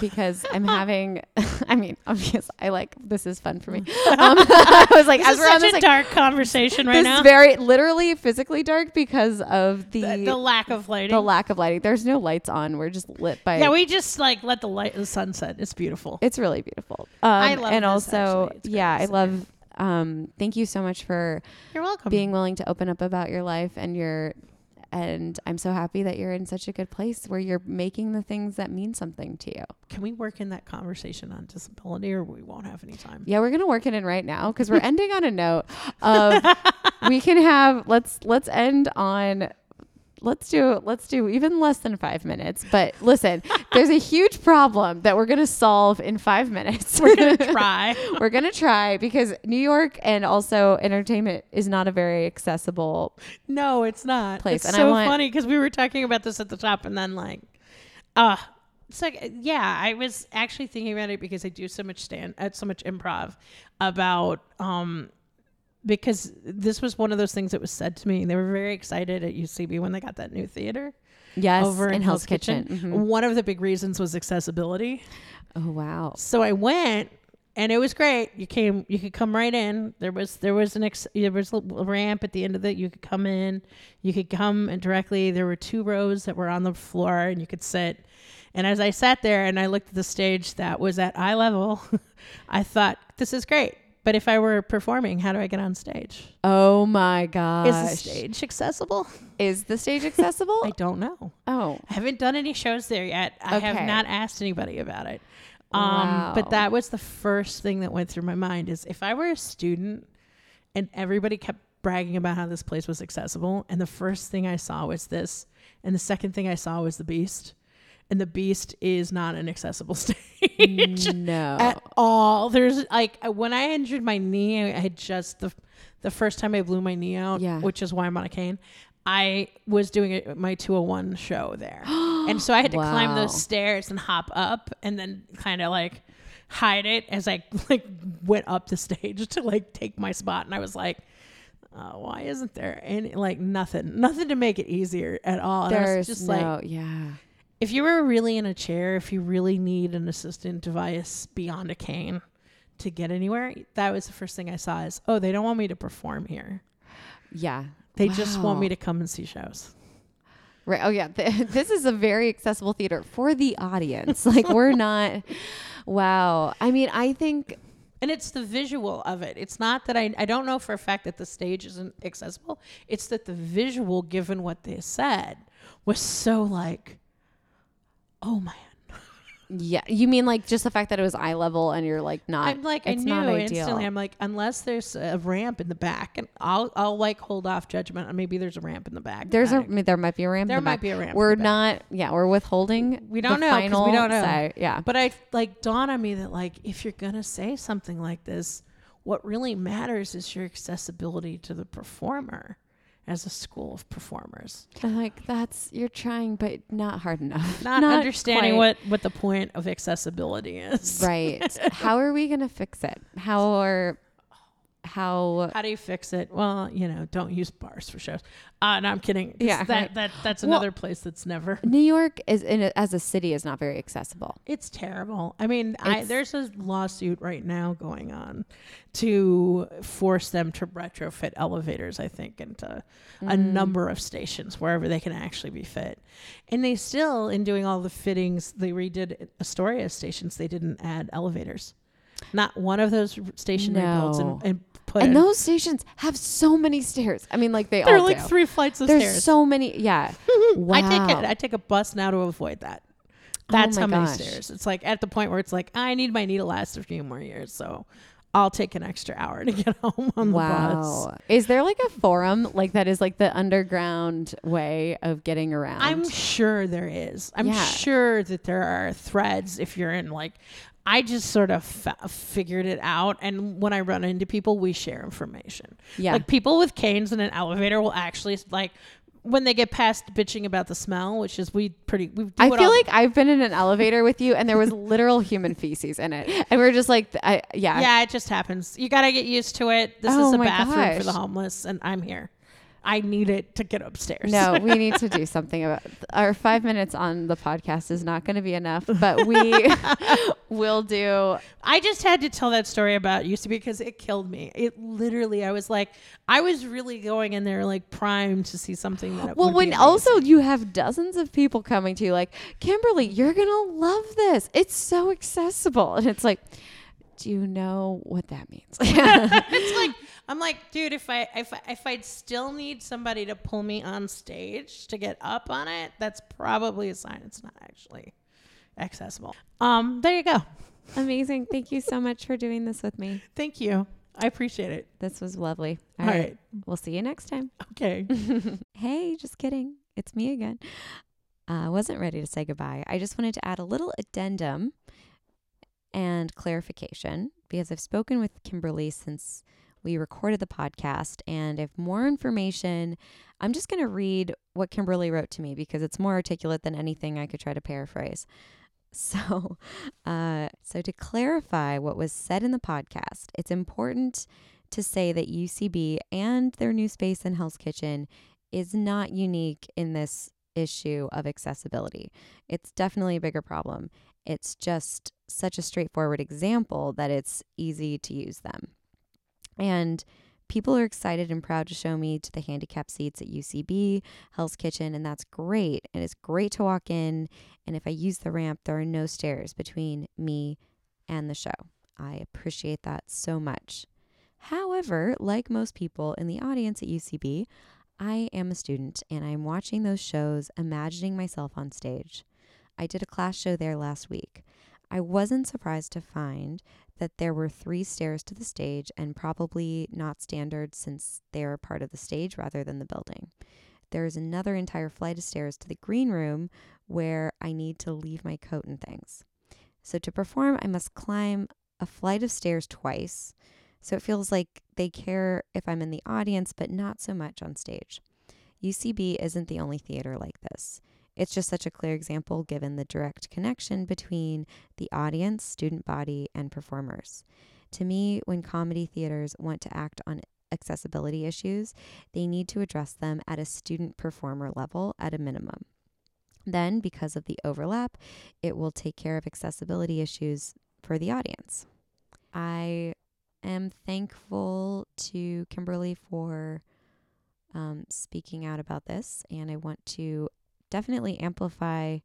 because I'm having, I mean, obviously I like, this is fun for me. Um, I was like, this as is we're such on this, a like, dark conversation right this now. It's very literally physically dark because of the, the, the lack of lighting, the lack of lighting. There's no lights on. We're just lit by, yeah, we just like let the light, the sunset. It's beautiful. It's really beautiful. Um, I love and this, also, yeah, I love, um, thank you so much for You're welcome. Being willing to open up about your life and your, and I'm so happy that you're in such a good place where you're making the things that mean something to you. Can we work in that conversation on disability or we won't have any time? Yeah, we're going to work it in right now because we're ending on a note of we can have, let's, let's end on, let's do, let's do even less than five minutes. But listen, there's a huge problem that we're going to solve in five minutes. We're going to try. We're going to try because New York and also entertainment is not a very accessible No, it's not. Place. It's and so I want, funny because we were talking about this at the top and then like, uh, it's like, yeah, I was actually thinking about it because I do so much stand at so much improv about, um, because this was one of those things that was said to me. They were very excited at U C B when they got that new theater. Yes, over in, in Hell's Kitchen. Kitchen. Mm-hmm. One of the big reasons was accessibility. Oh, wow. So I went and it was great. You came, you could come right in. There was, there was an, ex, there was a ramp at the end of it. You could come in, you could come and directly, there were two rows that were on the floor and you could sit. And as I sat there and I looked at the stage that was at eye level, I thought, this is great. But if I were performing, how do I get on stage? Oh my gosh. Is the stage accessible? Is the stage accessible? I don't know. Oh. I haven't done any shows there yet. Okay. I have not asked anybody about it. Um, wow. But that was the first thing that went through my mind is if I were a student and everybody kept bragging about how this place was accessible, and the first thing I saw was this, and the second thing I saw was the Beast. And the Beast is not an accessible stage no. at all. There's like when I injured my knee, I had just the the first time I blew my knee out, yeah. which is why I'm on a cane. I was doing a, my two oh one show there, and so I had to wow. climb those stairs and hop up, and then kind of like hide it as I like went up the stage to like take my spot. And I was like, Uh, why isn't there any like nothing, nothing to make it easier at all? And There's I was just no, like, yeah. If you were really in a chair, if you really need an assistant device beyond a cane to get anywhere, that was the first thing I saw is, oh, they don't want me to perform here. Yeah. They wow. just want me to come and see shows. Right. Oh, yeah. Th- this is a very accessible theater for the audience. Like, we're not. Wow. I mean, I think. And it's the visual of it. It's not that I, I don't know for a fact that the stage isn't accessible. It's that the visual, given what they said, was so like. Oh man. Yeah, you mean like just the fact that it was eye level and you're like not. I'm like it's I knew instantly. I'm like unless there's a ramp in the back, and I'll I'll like hold off judgment. Maybe there's a ramp in the back. There's back. a there might be a ramp. There in the might back. be a ramp. We're in the back. not. Yeah, we're withholding. We don't the know because we don't know. Side, yeah, but I like dawned on me that like if you're gonna say something like this, what really matters is your accessibility to the performer. As a school of performers. I'm like, that's, you're trying, but not hard enough. Not, not understanding quite. what what the point of accessibility is. Right. How are we going to fix it? How are, how. How do you fix it? Well, you know, don't use bars for shows. Uh, no, I'm kidding. Yeah. That, right. that, that's another well, place that's never. New York is in a, as a city is not very accessible. It's terrible. I mean, I, there's a lawsuit right now going on to force them to retrofit elevators, I think, into mm. a number of stations wherever they can actually be fit. And they still, in doing all the fittings, they redid Astoria stations. They didn't add elevators. Not one of those station no. rebuilds and, and put and in. And those stations have so many stairs. I mean, like they there all are like do. three flights of There's stairs. There's so many. Yeah. Wow. I take it. I take a bus now to avoid that. That's oh how many gosh. stairs. It's like at the point where it's like, I need my knee to last a few more years. So I'll take an extra hour to get home on wow. the bus. Wow. Is there like a forum like that is like the underground way of getting around? I'm sure there is. I'm yeah. sure that there are threads if you're in like, I just sort of fa- figured it out. And when I run into people, we share information. Yeah. Like people with canes in an elevator will actually like, when they get past bitching about the smell, which is we pretty, we. I feel all. like I've been in an elevator with you, and there was literal human feces in it, and we we're just like, I, yeah, yeah, it just happens. You gotta get used to it. This oh is a bathroom gosh. for the homeless, and I'm here. I need it to get upstairs. No, we need to do something about th- our five minutes on the podcast is not going to be enough, but we will do. I just had to tell that story about U C B because it killed me. It literally, I was like, I was really going in there like primed to see something. That well, when also you have dozens of people coming to you like, Kimberly, you're going to love this. It's so accessible. And it's like, do you know what that means? It's like, I'm like, dude, if I if I, if I'd still need somebody to pull me on stage to get up on it, that's probably a sign it's not actually accessible. Um, there you go. Amazing. Thank you so much for doing this with me. Thank you. I appreciate it. This was lovely. All, All right. right. We'll see you next time. Okay. Hey, just kidding. It's me again. I uh, wasn't ready to say goodbye. I just wanted to add a little addendum and clarification because I've spoken with Kimberly since we recorded the podcast, and if more information, I'm just going to read what Kimberly wrote to me because it's more articulate than anything I could try to paraphrase. So, uh, so to clarify what was said in the podcast, it's important to say that U C B and their new space in Hell's Kitchen is not unique in this issue of accessibility. It's definitely a bigger problem. It's just such a straightforward example that it's easy to use them. And people are excited and proud to show me to the handicap seats at U C B, Hell's Kitchen, and that's great. And it's great to walk in. And if I use the ramp, there are no stairs between me and the show. I appreciate that so much. However, like most people in the audience at U C B, I am a student and I'm watching those shows, imagining myself on stage. I did a class show there last week. I wasn't surprised to find that there were three stairs to the stage and probably not standard since they're part of the stage rather than the building. There's another entire flight of stairs to the green room where I need to leave my coat and things. So to perform, I must climb a flight of stairs twice. So it feels like they care if I'm in the audience, but not so much on stage. U C B isn't the only theater like this. It's just such a clear example given the direct connection between the audience, student body, and performers. To me, when comedy theaters want to act on accessibility issues, they need to address them at a student-performer level at a minimum. Then, because of the overlap, it will take care of accessibility issues for the audience. I am thankful to Kimberly for um, speaking out about this, and I want to definitely amplify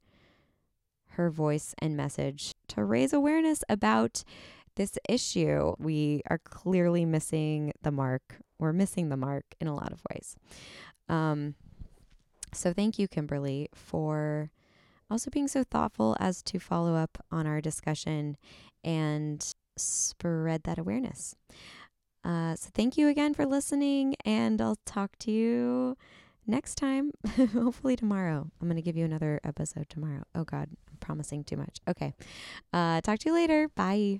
her voice and message to raise awareness about this issue. We are clearly missing the mark. We're missing the mark in a lot of ways. Um, so thank you, Kimberly, for also being so thoughtful as to follow up on our discussion and spread that awareness. Uh, so thank you again for listening, and I'll talk to you next time, hopefully tomorrow. I'm going to give you another episode tomorrow. Oh, God, I'm promising too much. Okay. Uh, talk to you later. Bye.